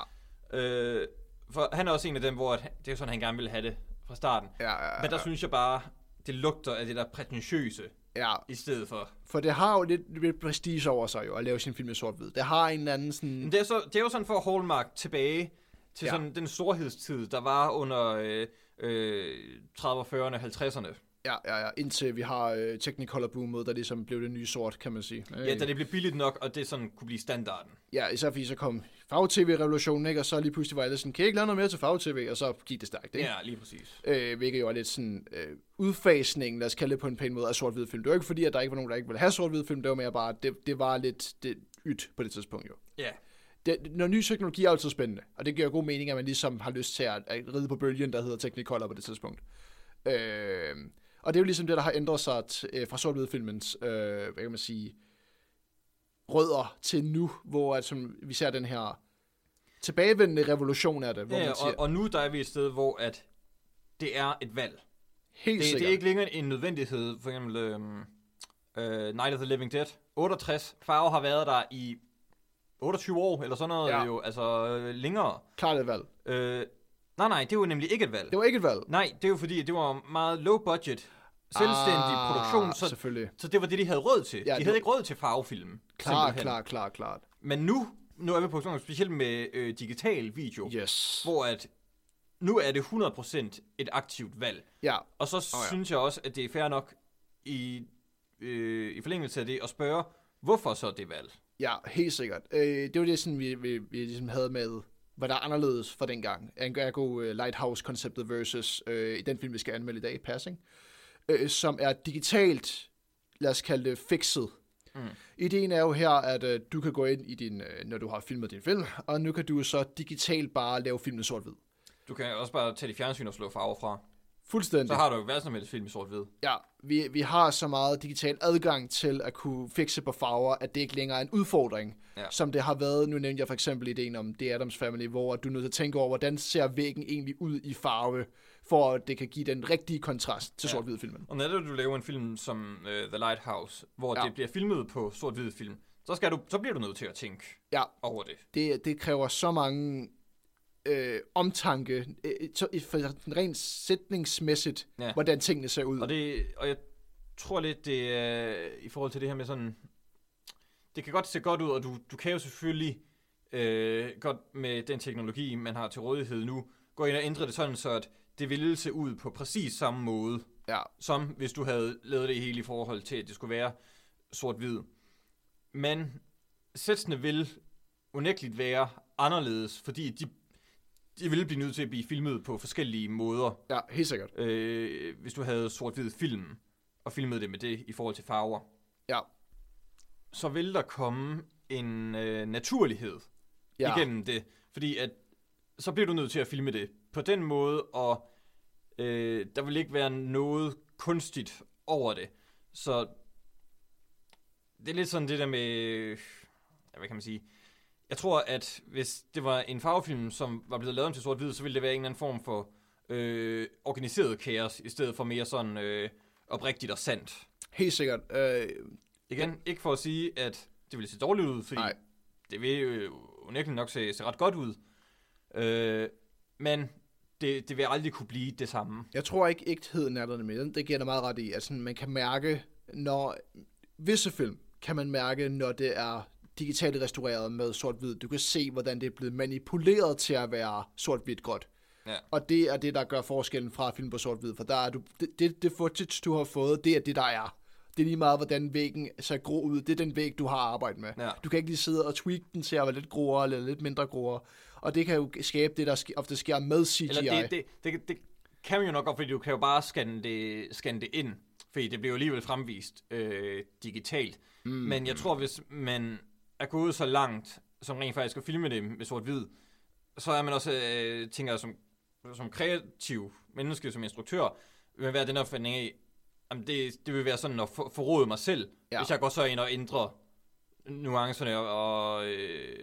Øh, for han er også en af dem, hvor at, det er sådan, han gerne ville have det fra starten. Ja, ja, ja. Men der synes jeg bare, det lugter af det der prætentiøse ja. i stedet for. For det har jo lidt, lidt prestige over sig jo, at lave sin film i sort-hvid. Det har en eller anden sådan... Det er, så, det er jo sådan for Hallmark tilbage til ja. sådan den storhedstid, der var under øh, øh, trediverne, fyrrerne, halvtredserne. Ja, ja, ja, indtil vi har øh, Technicolor-boomet, der ligesom blev det nye sort, kan man sige. Øh. Ja, da det blev billigt nok, og det sådan kunne blive standarden. Ja, især fordi så kom farve-tv-revolutionen, ikke? Og så lige pludselig var alle sådan, kan jeg ikke lave noget mere til farve-tv? Og så gik det stærkt, ikke? Ja, lige præcis. Øh, hvilket jo er lidt sådan øh, udfasningen, lad os kalde det på en pæn måde, af sort-hvid film. Det var ikke fordi, at der ikke var nogen, der ikke ville have sort-hvid film, det var mere bare, det, det var lidt det, ydt på det tidspunkt, jo. Ja. Det, når ny teknologi er altid spændende, og det giver god mening, at man ligesom har lyst til at, at ride på bølgen, der hedder Technicolor på det tidspunkt. Øh, Og det er jo ligesom det, der har ændret sig t- fra sort-hvid-filmens, øh, hvad kan man sige, rødder til nu, hvor at, som vi ser den her tilbagevendende revolution af det. Hvor ja, man siger, og, og nu der er vi et sted, hvor at det er et valg. Helt det, sikkert. Det er ikke længere en nødvendighed, for eksempel øhm, øh, Night of the Living Dead. otteogtres Farve har været der i otteogtyve år, eller sådan noget, ja. Jo, altså øh, længere. Klart et valg. Øh, nej, nej, det var nemlig ikke et valg. Det var ikke et valg? Nej, det var fordi, det var meget low budget, selvstændig ah, produktion, så, så det var det, de havde råd til. Ja, de det... havde ikke råd til farvefilm. Klart, klart, klart, klart. Men nu, nu er vi på sådan specielt med øh, digital video, yes. hvor at nu er det hundrede procent et aktivt valg. Ja. Og så oh, ja. synes jeg også, at det er fair nok i, øh, i forlængelse af det at spørge, hvorfor så det valg? Ja, helt sikkert. Øh, det var det, sådan, vi, vi, vi ligesom havde med, hvad der er anderledes fra dengang. Ergo uh, Lighthouse-konceptet versus uh, den film, vi skal anmelde i dag, Passing, uh, som er digitalt, lad os kalde det, fikset. Mm. Ideen er jo her, at uh, du kan gå ind i din, uh, når du har filmet din film, og nu kan du så digitalt bare lave filmen sort-hvid. Du kan også bare tage det fjernsyn og slå farver fra. Fuldstændig. Så har du jo været sådan med et film i sort-hvid. Ja, vi, vi har så meget digital adgang til at kunne fikse på farver, at det ikke længere er en udfordring, ja. som det har været. Nu nævnte jeg for eksempel ideen om The Addams Family, hvor du er nødt til at tænke over, hvordan ser væggen egentlig ud i farve, for at det kan give den rigtige kontrast til ja. sort-hvid filmen. Og når du laver en film som uh, The Lighthouse, hvor ja. det bliver filmet på sort-hvid film, så, skal du, så bliver du nødt til at tænke ja. over det. det. Det kræver så mange... Øh, omtanke, øh, så, for rent sætningsmæssigt, ja. hvordan tingene ser ud. Og, det, og jeg tror lidt, det er, i forhold til det her med sådan, det kan godt se godt ud, og du, du kan jo selvfølgelig øh, godt med den teknologi, man har til rådighed nu, gå ind og ændre det sådan, så at det ville se ud på præcis samme måde, ja. som hvis du havde lavet det hele i forhold til, at det skulle være sort-hvid. Men sætsene vil unægteligt være anderledes, fordi de De ville blive nødt til at blive filmet på forskellige måder. Ja, helt sikkert. Øh, hvis du havde sort-hvid film, og filmede det med det i forhold til farver. Ja. Så ville der komme en øh, naturlighed ja. igennem det. Fordi at, så bliver du nødt til at filme det på den måde, og øh, der vil ikke være noget kunstigt over det. Så det er lidt sådan det der med, øh, hvad kan man sige... Jeg tror, at hvis det var en farvefilm, som var blevet lavet til sort-hvid, så ville det være en eller anden form for øh, organiseret kaos, i stedet for mere sådan øh, oprigtigt og sandt. Helt sikkert. Øh, Igen, ja. ikke for at sige, at det ville se dårligt ud, fordi Nej. det ville jo unægteligt nok se, se ret godt ud. Øh, men det, det vil aldrig kunne blive det samme. Jeg tror ikke ægtheden er der med. Det giver der meget ret i. Altså, man kan mærke, når... Visse film kan man mærke, når det er... digitalt restaureret med sort-hvid. Du kan se, hvordan det er blevet manipuleret til at være sort-hvidt godt. Ja. Og det er det, der gør forskellen fra film på sort-hvid, for der er du, det, det, det footage, du har fået, det er det, der er. Det er lige meget, hvordan væggen ser grå ud. Det er den væg, du har arbejdet med. Ja. Du kan ikke lige sidde og tweak den til at være lidt gråere eller lidt mindre gråere. Og det kan jo skabe det, der sk- ofte sker med C G I. Eller det, det, det, det kan man jo nok godt, fordi du kan jo bare scanne det, scanne det ind, fordi det bliver jo alligevel fremvist øh, digitalt. Mm. Men jeg tror, hvis man... er gået så langt, som rent faktisk at filme det med sort-hvid, så er man også, øh, tænker som, som kreativ menneske, som instruktør, vil være den opfænding af, jamen det, det vil være sådan at for, forråde mig selv, ja. hvis jeg går så ind og ændrer nuancerne og, øh,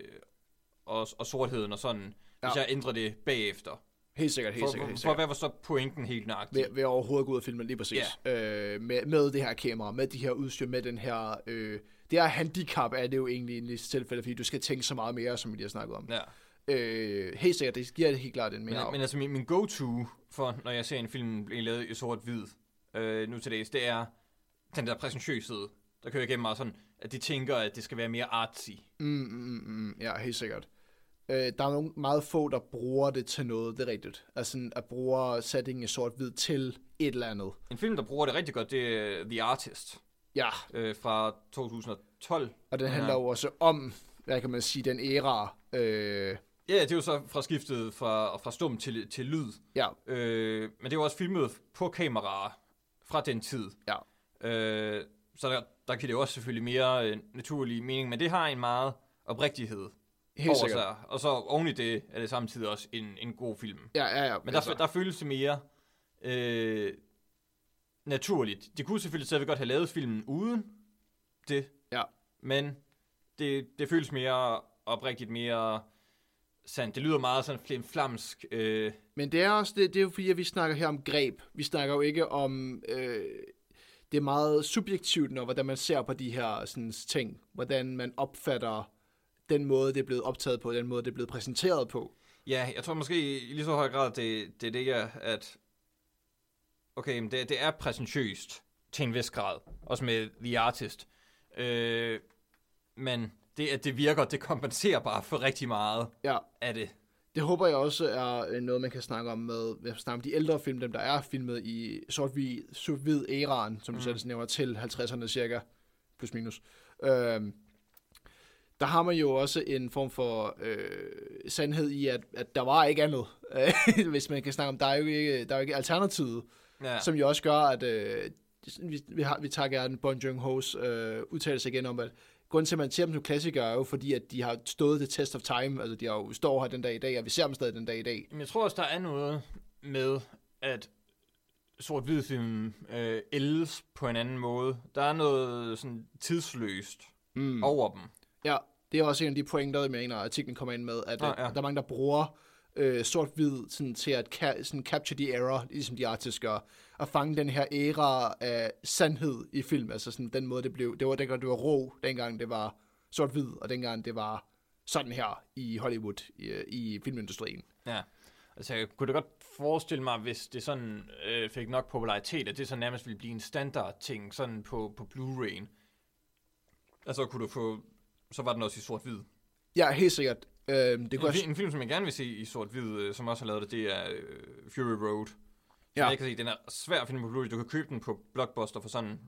og, og sortheden og sådan, ja. hvis jeg ændrer det bagefter. Helt sikkert, helt sikkert. For, for, for hvad var så pointen helt nøjagtigt? Ved, ved overhovedet gå ud og filme lige præcis. Yeah. Øh, med, med det her kamera, med de her udstyr, med den her... Øh, det her handicap er det jo egentlig i en tilfælde, fordi du skal tænke så meget mere, som vi lige har snakket om. Ja. Øh, helt sikkert, det giver det helt klart en mening. Men, men altså min, min go-to for, når jeg ser en film blive lavet i sort-hvid øh, nu til dags, det er den der præsentøshed, der kører igennem mig sådan, at de tænker, at det skal være mere artsy. Mm, mm, mm, ja, helt sikkert. Der er nogle meget få, der bruger det til noget, det er rigtigt. Altså sådan, at bruge sætningen i sort-hvid til et eller andet. En film, der bruger det rigtig godt, det er The Artist. Ja. Øh, fra to tusind og tolv. Og den handler ja. jo også om, hvad kan man sige, den æra. Øh... Ja, det er jo så fra skiftet fra, fra stum til, til lyd. Ja. Øh, men det er jo også filmet på kameraer fra den tid. Ja. Øh, så der, der kan det jo også selvfølgelig mere øh, naturlig mening, men det har en meget oprigtighed. Helt sikkert. Og så oven i det er det samtidig også en, en god film. Ja, ja, ja. Men der, der føles det mere øh, naturligt. De kunne selvfølgelig stadig godt have lavet filmen uden det, ja. men det, det, det føles mere oprigtigt, mere sandt. Det lyder meget sådan flimflamsk. Øh. Men det er også, det, det er jo fordi, at vi snakker her om greb. Vi snakker jo ikke om, øh, det er meget subjektivt, når hvordan man ser på de her sådan, ting. Hvordan man opfatter den måde, det er blevet optaget på, den måde, det er blevet præsenteret på. Ja, jeg tror måske i lige så høj grad, det, det er det, jeg, at okay, men det, det er præsentiøst til en vis grad, også med The Artist. Øh, men det, at det virker, det kompenserer bare for rigtig meget ja. af det. Det håber jeg også er noget, man kan snakke om med, jeg snakker om de ældre film, dem der er filmet i sort-hvid æraen, som du mm. selv nævner til halvtredserne cirka, plus minus. Øh, Der har man jo også en form for øh, sandhed i, at, at der var ikke andet, hvis man kan snakke om, der er jo ikke, der er jo ikke alternativet, ja. som jo også gør, at øh, vi, vi, har, vi tager gerne Bon Joon-ho's øh, udtalelse igen om, at grunden til, at man ser dem som klassikere, er jo fordi, at de har stået det test of time, altså de har jo står her den dag i dag, og vi ser dem stadig den dag i dag. Men jeg tror også, der er noget med, at sort-hvid-filmen øh, ældes på en anden måde. Der er noget sådan tidsløst mm. over dem. Ja, det er også en af de pointer, jeg mener, artiklen kommer ind med, at ah, ja. der er mange, der bruger øh, sort-hvid sådan, til at ka- sådan, capture the era, ligesom de artists gør, og fange den her æra af sandhed i film, altså sådan den måde, det blev, det var dengang, det var rå, dengang det var sort-hvid, og dengang det var sådan her i Hollywood, i, i filmindustrien. Ja, altså jeg kunne da godt forestille mig, hvis det sådan øh, fik nok popularitet, at det så nærmest ville blive en standard ting, sådan på, på Blu-ray'en. Altså kunne du få... Så var den også i sort-hvid. Ja, helt sikkert. Øh, det kunne en, også... en film, som jeg gerne vil se i sort-hvid, som også har lavet det, det er øh, Fury Road. Ja. Jeg kan se, den er svær at finde på Blu-ray. Du kan købe den på Blockbuster for sådan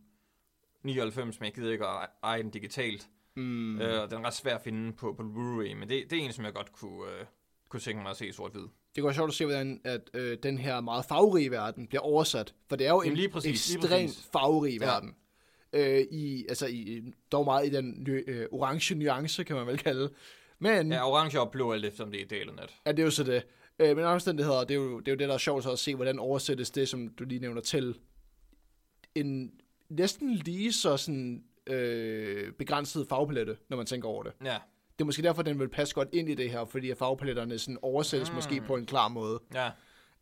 nioghalvfems, men jeg gider ikke at eje den digitalt. Mm. Øh, den er ret svær at finde på, på Blu-ray, men det, det er en, som jeg godt kunne, øh, kunne tænke mig at se i sort-hvid. Det går sjovt at se, hvordan at, øh, den her meget farverige verden bliver oversat. For det er jo Jamen, en præcis, ekstremt farverig ja. verden. I, altså i, dog meget i den øh, orange nuance, kan man vel kalde. Men, ja, orange og blå er lidt som det i delen af. Ja, det er jo så det. Øh, men omstændigheder, det er, jo, det er jo det, der er sjovt så at se, hvordan oversættes det, som du lige nævner, til en næsten lige så sådan, øh, begrænset farvepalette, når man tænker over det. Ja. Det er måske derfor, den vil passe godt ind i det her, fordi farvepaletterne sådan oversættes mm. måske på en klar måde. Ja.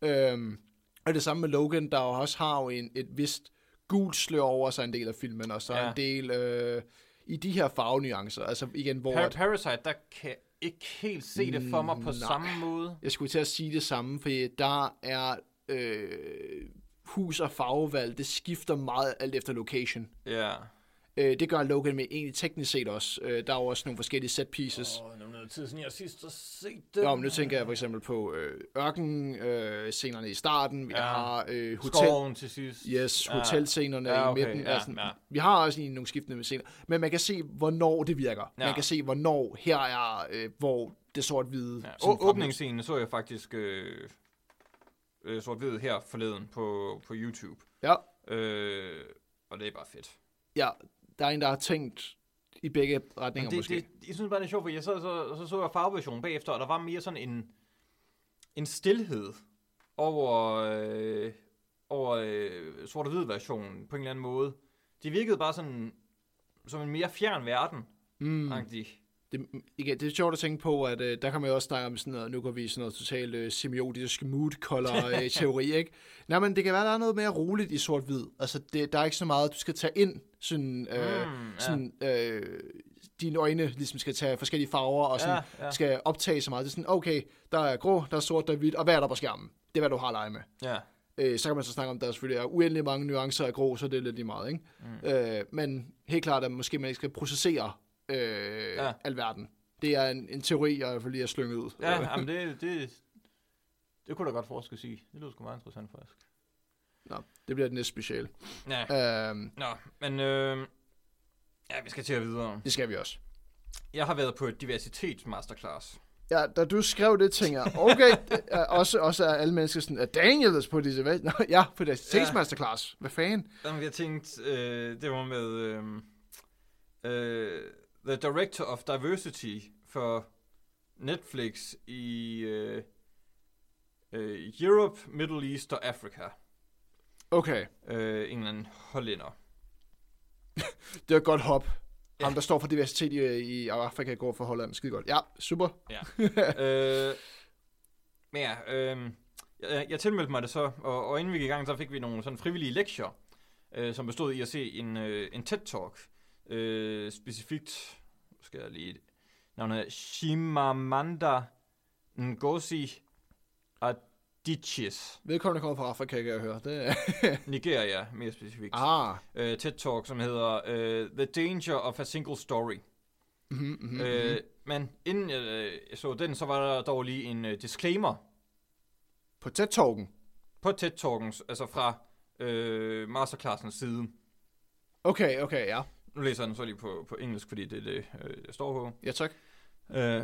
Øh, og det samme med Logan, der også har en, et vist... gult slør over sig en del af filmen, og så ja. en del øh, i de her farvenuancer. Altså igen, hvor... Par- Parasite, der kan ikke helt se det for mig på nej. samme måde. Jeg skulle til at sige det samme, for der er øh, hus- og farvevalg, det skifter meget alt efter location. Ja. Øh, det gør Logan med egentlig teknisk set også. Øh, der er også nogle forskellige set pieces. Åh, oh, nu er noget tid siden, jeg sidst har set det. Ja, men nu tænker jeg for eksempel på øh, ørken, øh, scenerne i starten, vi ja. har øh, hotel... skoven til sidst. Yes, ja. hotelscenerne ja, okay. i midten. Ja, altså, ja. Vi har også lige nogle skiftende scener. Men man kan se, hvornår det virker. Ja. Man kan se, hvornår her er, øh, hvor det sort-hvide... Ja. Å- åbningsscenen så jeg faktisk øh, øh, sort-hvide her forleden på, på YouTube. Ja. Øh, og det er bare fedt. Ja, der er en, der har tænkt i begge retninger, det, måske. Det, jeg synes bare, det er sjovt, for jeg så, så, så, så jeg farversionen bagefter, og der var mere sådan en, en stilhed over, øh, over øh, sort-hvid-versionen på en eller anden måde. Det virkede bare sådan som en mere fjern verden. Mm. Det, igen, det er sjovt at tænke på, at øh, der kan man jo også snakke om sådan noget, nu går vi sådan noget totalt øh, semiotisk mood-color-teori, øh, ikke? Nej, men det kan være, der er noget mere roligt i sort-hvid. Altså, det, der er ikke så meget, du skal tage ind, sådan, øh, mm, sådan ja. øh, dine øjne ligesom skal tage forskellige farver, og sådan, ja, ja. skal optage så meget. Det er sådan, okay, der er grå, der er sort, der er hvidt, og hvad er der på skærmen? Det er, hvad du har at lege med. Ja. Øh, så kan man så snakke om, der selvfølgelig er uendelig mange nuancer af grå, så det er lidt lige meget, ikke? Mm. Øh, men helt klart, at måske man ikke skal processere Øh, ja. alverden. Det er en, en teori, jeg i hvert fald lige har slynget ud. Ja, jamen det, det, det kunne da godt forske at sige. Det lyder sgu meget interessant faktisk. Nå, det bliver det næste speciale. Ja. Øhm, Nå, men øh, ja, vi skal til at videre. Det skal vi også. Jeg har været på et diversitetsmasterclass. Ja, da du skrev det, tænker jeg, okay, er også, også er alle mennesker sådan, er Daniel på diversitets... Nå, ja, på diversitetsmasterclass. Ja. Hvad fanden? Jamen, jeg tænkte, øh, det var med... Øh, øh, The Director of Diversity for Netflix i øh, øh, Europe, Middle East og Afrika. Okay. Øh, en eller anden hollænder. Det var et godt hop. Ja. Ham, der står for diversitet i, i Afrika, går for Holland. Skide godt. Ja, super. Ja. øh, men ja, øh, jeg, jeg tilmeldte mig det så, og, og inden vi gik i gang, så fik vi nogle sådan frivillige lektier, øh, som bestod i at se en, øh, en TED-talk. Øh, specifikt, skal jeg lige... Navnet er Chimamanda Ngozi Adichie. Vedkommende kommer fra Afrika, kan jeg høre. Det Nigeria, mere specifikt. Ah. Øh, TED-talk, som hedder øh, The Danger of a Single Story. Mm-hmm, mm-hmm. Øh, men inden jeg øh, så den, så var der dog lige en øh, disclaimer. På TED-talken? På TED-talkens, altså fra øh, masterclassens side. Okay, okay, ja. Nu læser jeg den så lige på, på engelsk, fordi det er det, jeg står på. Ja, tak. Uh,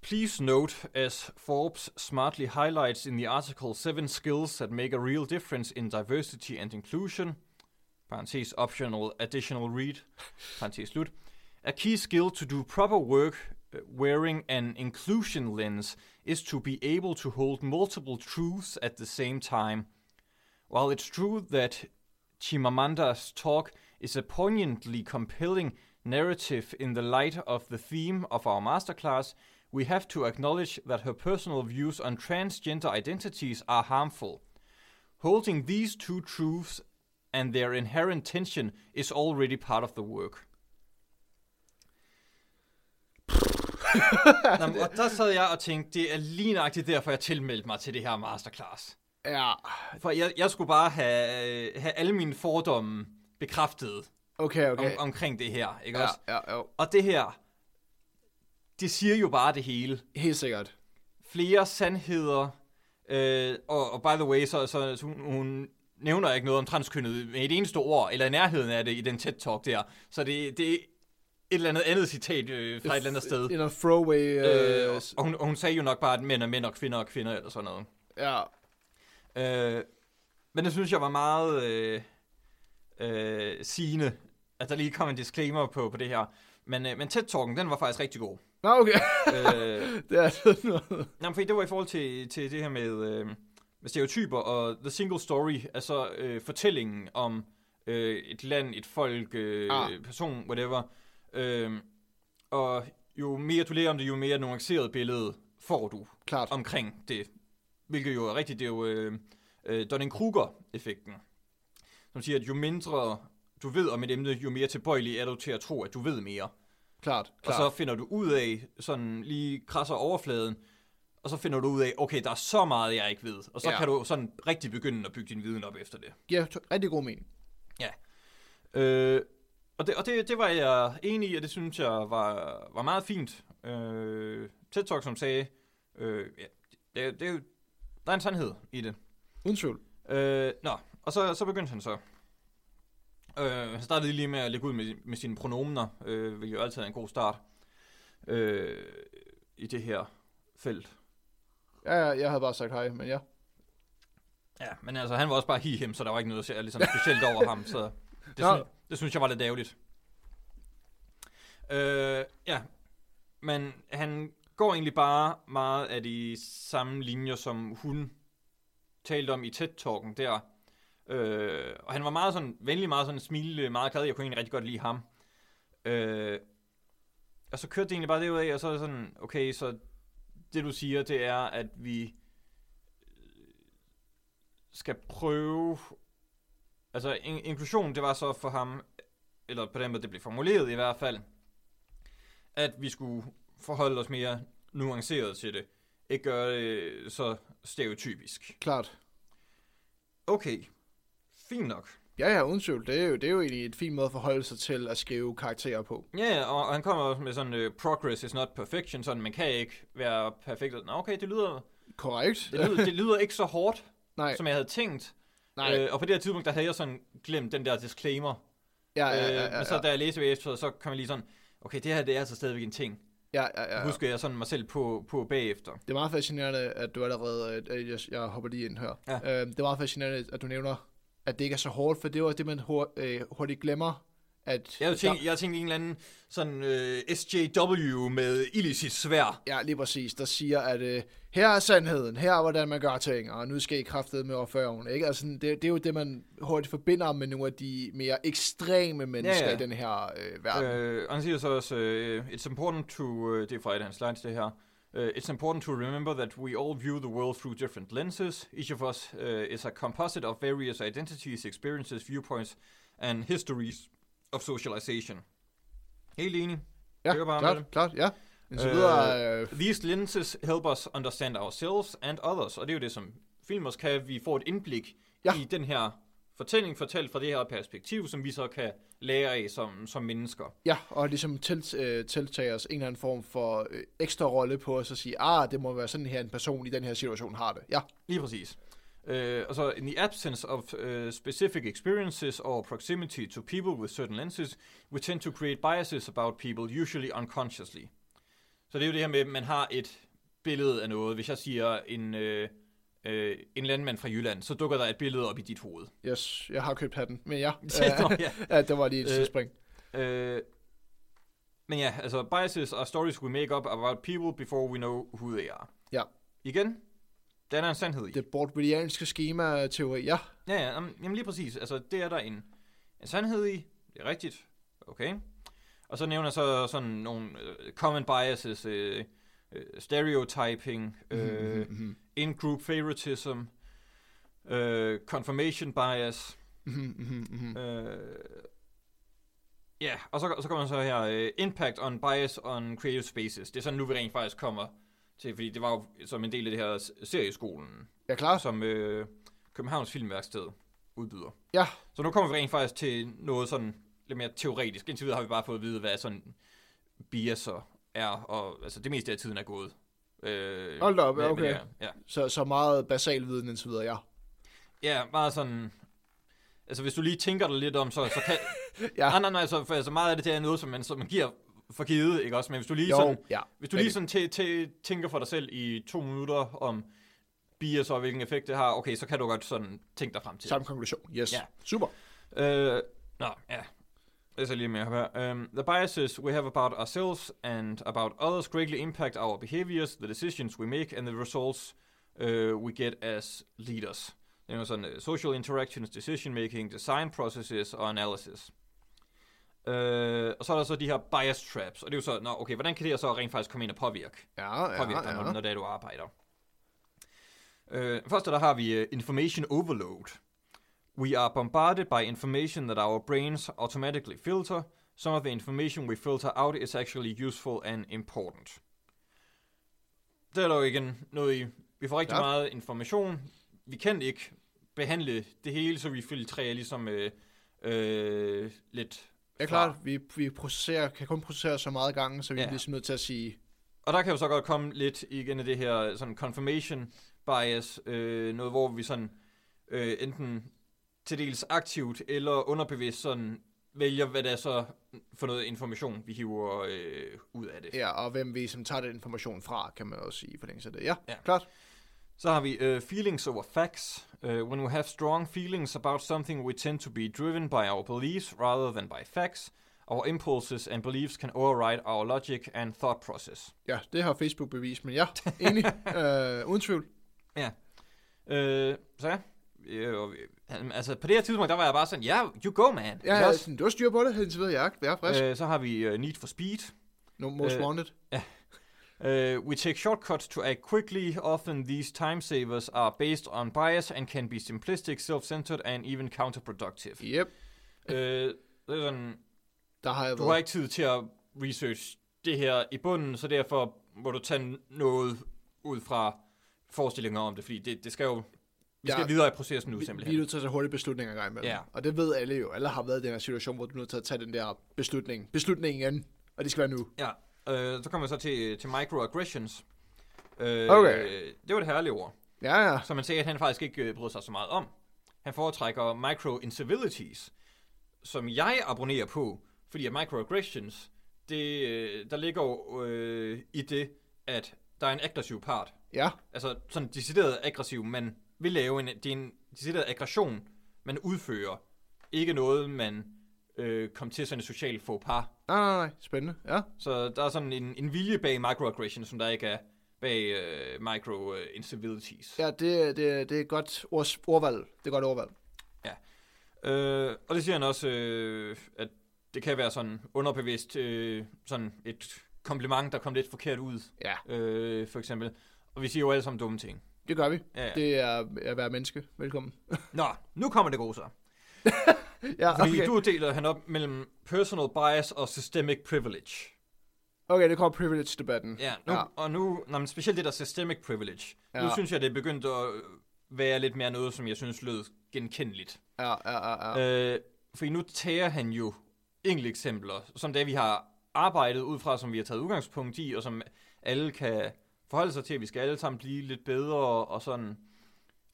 Please note, as Forbes smartly highlights in the article, seven skills that make a real difference in diversity and inclusion, parentes optional additional read, parentes slut, a key skill to do proper work wearing an inclusion lens is to be able to hold multiple truths at the same time. While it's true that Chimamanda's talk is a poignantly compelling narrative in the light of the theme of our masterclass, we have to acknowledge that her personal views on transgender identities are harmful. Holding these two truths and their inherent tension is already part of the work. Jamen, og der sad jeg og tænkte, det er lige nøjagtigt derfor, jeg tilmeldte mig til det her masterclass. Ja. For jeg, jeg skulle bare have, have alle mine fordomme bekræftet okay, okay. Om, omkring det her, ikke ja, også? Ja, ja. Og det her, det siger jo bare det hele. Helt sikkert. Flere sandheder, øh, og, og by the way, så, så, så hun, hun nævner ikke noget om transkønnet med et eneste ord, eller i nærheden af det i den TED-talk der, så det, det er et eller andet andet citat øh, fra et, et eller andet sted. En throwaway... Øh, øh, og, hun, og hun sagde jo nok bare, at mænd er mænd, og kvinder er kvinder, eller sådan noget. Ja. Øh, men det synes jeg var meget... Øh, Øh, sigende, at der lige kom en disclaimer på, på det her. Men, øh, men TED-talken, den var faktisk rigtig god. Nå, okay. øh, det er sådan noget. Nej, fordi det var i forhold til, til det her med, øh, med stereotyper og the single story, altså øh, fortællingen om øh, et land, et folk, øh, ah. person, whatever. Øh, og jo mere du lærer om det, jo mere nuanceret billede får du klart omkring det. Hvilket jo er rigtigt, det er jo øh, øh, Dunning-Kruger-effekten. Som siger, at jo mindre du ved om et emne, jo mere tilbøjelig er du til at tro, at du ved mere. Klart, klart. Og så finder du ud af, sådan lige krasser overfladen, og så finder du ud af, okay, der er så meget, jeg ikke ved. Og så ja. kan du sådan rigtig begynde at bygge din viden op efter det. Ja, rigtig god mening. Ja. Øh, og det, og det, det var jeg enig i, og det synes jeg var, var meget fint. Øh, TED-talk, som sagde, øh, ja, det, det, der er en sandhed i det. Uden tvivl. Øh, nå. Og så, så begyndte han så. Øh, han startede lige med at lægge ud med, med sine pronomener, øh, hvilket jo altid er en god start øh, i det her felt. Ja, ja, jeg havde bare sagt hej, men ja. Ja, men altså, han var også bare hi-him, så der var ikke noget at ligesom, specielt over ham, så det, no. synes, det synes jeg var lidt ærgerligt. Øh, ja, men han går egentlig bare meget af de samme linjer, som hun talte om i TED-talken der. Øh, og han var meget sådan venlig, meget sådan smilende, meget glad. Jeg kunne egentlig rigtig godt lide ham. Øh, og så kørte det egentlig bare det ud af, og så er det sådan, okay, så det du siger, det er, at vi skal prøve, altså in- inklusion, det var så for ham, eller på den måde, det blev formuleret i hvert fald, at vi skulle forholde os mere nuanceret til det. Ikke gøre det så stereotypisk. Klart. Okay. Fint nok. Ja, ja, uden tvivl. Det er jo, det er jo egentlig et fint måde at forholde sig til at skrive karakterer på. Ja, yeah, og, og han kommer med sådan, uh, progress is not perfection, sådan, man kan ikke være perfekt. Nå, okay, det lyder... Korrekt. Det lyder, det lyder ikke så hårdt, nej, som jeg havde tænkt. Nej. Øh, og på det her tidspunkt, der havde jeg sådan glemt den der disclaimer. Ja, ja, ja. ja, ja, ja. Øh, men så da jeg læste ved så, så kom jeg lige sådan, okay, det her, det er altså stadigvæk en ting. Ja, ja, ja, ja. Husker jeg sådan mig selv på, på bagefter. Det er meget fascinerende, at du allerede... At jeg, jeg hopper lige ind her. Ja. Øhm, det er meget fascinerende, at du nævner, at det ikke er så hårdt, for det var det, man hurtigt glemmer At jeg tænkte, jeg tænkte en eller anden sådan øh, S J W med illicit svær. Ja, lige præcis. Der siger, at øh, her er sandheden, her er, hvordan man gør ting, og nu skal I kraftede med opføren. Ikke? Altså, det, det er jo det, man hurtigt forbinder med nogle af de mere ekstreme mennesker ja, ja. i den her øh, verden. Øh, og han siger så også, øh, it's important to, øh, det er fra et af hans lines, det her, Uh, it's important to remember that we all view the world through different lenses. Each of us uh, is a composite of various identities, experiences, viewpoints, and histories of socialization. Helt enig. Ja, klart, klart, ja. Uh, uh, these lenses help us understand ourselves and others. Og det er jo det, som film også kan. Vi får et indblik ja. i den her fortælling, fortalt fra det her perspektiv, som vi så kan lære af som, som mennesker. Ja, og ligesom tilt, øh, tiltager os en eller anden form for øh, ekstra rolle på os og sige, ah, det må være sådan her en person i den her situation har det. Ja, lige præcis. Uh, og så, in the absence of uh, specific experiences or proximity to people with certain lenses, we tend to create biases about people, usually unconsciously. Så det er jo det her med, at man har et billede af noget. Hvis jeg siger en... Øh, Øh, en landmand fra Jylland, så dukker der et billede op i dit hoved. Yes, jeg har købt hatten, men ja. Nå, ja. ja, det var lige et sidespring. Øh, øh, men ja, altså, biases are stories we make up about people before we know who they are. Ja. Igen, der er en sandhed i. Det bortvidianske schema-teori, ja. Ja, ja, jamen lige præcis. Altså, det er der en, en sandhed i. Det er rigtigt. Okay. Og så nævner så sådan nogle uh, common biases, uh, stereotyping, mm-hmm. uh, in-group favoritism, uh, confirmation bias. Mm-hmm. Mm-hmm. Uh, yeah, og så, så kommer man så her, uh, impact on bias on creative spaces. Det er sådan, nu vi rent faktisk kommer til, fordi det var jo som en del af det her serieskolen, ja, klar. som uh, Københavns Filmværksted udbyder. Ja. Så nu kommer vi rent faktisk til noget sådan lidt mere teoretisk. Indtil videre har vi bare fået at vide, hvad sådan biaser er, og altså det meste af tiden er gået. Øh, Hold da op, med, okay. Med, ja. Så, så meget basal viden, indtil videre, ja. Ja, meget sådan... Altså, hvis du lige tænker dig lidt om, så, så kan... ja. Nej, nej, nej, så, for, altså meget af det der er noget, som man, som man giver for givet, ikke også? Men hvis du lige jo, sådan, ja. hvis du lige sådan tæ, tæ, tænker for dig selv i to minutter om bias og hvilken effekt det har, okay, så kan du godt sådan tænke dig frem til. Samme konklusion, yes. Ja. Super. Øh, nå, ja. Um, the biases we have about ourselves and about others greatly impact our behaviors, the decisions we make, and the results uh, we get as leaders. You know, sådan, uh, social interactions, decision-making, design processes og analysis. Uh, og så er der så de her bias traps, og det er jo så, nå, okay, hvordan kan det her så rent faktisk komme ind og påvirke? Ja, ja, påvirke dig, ja. når, når det er, du arbejder. Uh, først der har vi uh, information overload. We are bombarded by information that our brains automatically filter. Some of the information we filter out is actually useful and important. Det er dog igen noget i. Vi får rigtig ja. meget information. Vi kan ikke behandle det hele, så vi filtrerer ligesom øh, øh, lidt. Ja, klart. Vi, vi processerer, kan kun processere så meget gange, så vi ja. er ligesom nødt til at sige... Og der kan jo så godt komme lidt igen af det her sådan confirmation bias. Øh, noget, hvor vi sådan øh, enten... til dels aktivt eller underbevidst sådan vælger, hvad der så for noget information, vi hiver øh, ud af det. Ja, og hvem vi som tager den information fra, kan man også sige for længe så det. Ja, ja, klart. Så har vi uh, feelings over facts. Uh, when we have strong feelings about something, we tend to be driven by our beliefs rather than by facts. Our impulses and beliefs can override our logic and thought process. Ja, det har Facebook bevist, men ja, enig. uh, uden tvivl. Ja. Uh, så ja. Jo, altså på det her tidspunkt, der var jeg bare sådan, ja, yeah, you go, man. Ja, yes. Du har styr på det, indtil videre, jeg ikke. Det er frisk. Uh, så har vi uh, Need for Speed. No Most uh, Wanted. Yeah. Uh, we take shortcuts to act quickly. Often these time savers are based on bias and can be simplistic, self-centered and even counterproductive. Yep. Uh, det er sådan, der har jeg du har ikke tid til at research det her i bunden, så derfor må du tage noget ud fra forestillinger om det, fordi det, det skal jo... Vi skal ja, videre i processen nu, simpelthen. Vi er nødt til at tage hurtige beslutninger gang imellem. Ja. Og det ved alle jo. Alle har været i den her situation, hvor du er nødt til at tage den der beslutning. Beslutningen igen, og det skal være nu. Ja, øh, så kommer vi så til, til microaggressions. Øh, okay. Det var det herlige ord. Ja, ja. Som man siger, at han faktisk ikke bryder sig så meget om. Han foretrækker micro-incivilities, som jeg abonnerer på, fordi at microaggressions, det, der ligger jo øh, i det, at der er en aggressiv part. Ja. Altså sådan decideret aggressiv, men... vil lave en, det er en decideret aggression, man udfører. Ikke noget, man øh, kom til sådan et socialt faux pas. Nej, nej, nej. Spændende, ja. Så der er sådan en, en vilje bag microaggression, som der ikke er bag øh, micro-incivilities. Ja, det, det, det er godt ord, ordvalg. Det er godt ordvalg. Ja. Øh, og det siger han også, øh, at det kan være sådan underbevidst, øh, sådan et kompliment, der kom lidt forkert ud, ja. øh, for eksempel. Og vi siger jo alle sammen dumme ting. Det gør vi. Ja, ja. Det er at være menneske. Velkommen. Nå, nu kommer det gode så. Ja, okay. Fordi du deler han op mellem personal bias og systemic privilege. Okay, det kommer privilege-debatten. Ja, nu, ja. Og nu, nå, men specielt det der systemic privilege. Ja. Nu synes jeg, det er begyndt at være lidt mere noget, som jeg synes lød genkendeligt. Ja, ja, ja. ja. Øh, fordi nu tager han jo enkelte eksempler, som det vi har arbejdet ud fra, som vi har taget udgangspunkt i, og som alle kan forholde sig til, at vi skal alle sammen blive lidt bedre og sådan,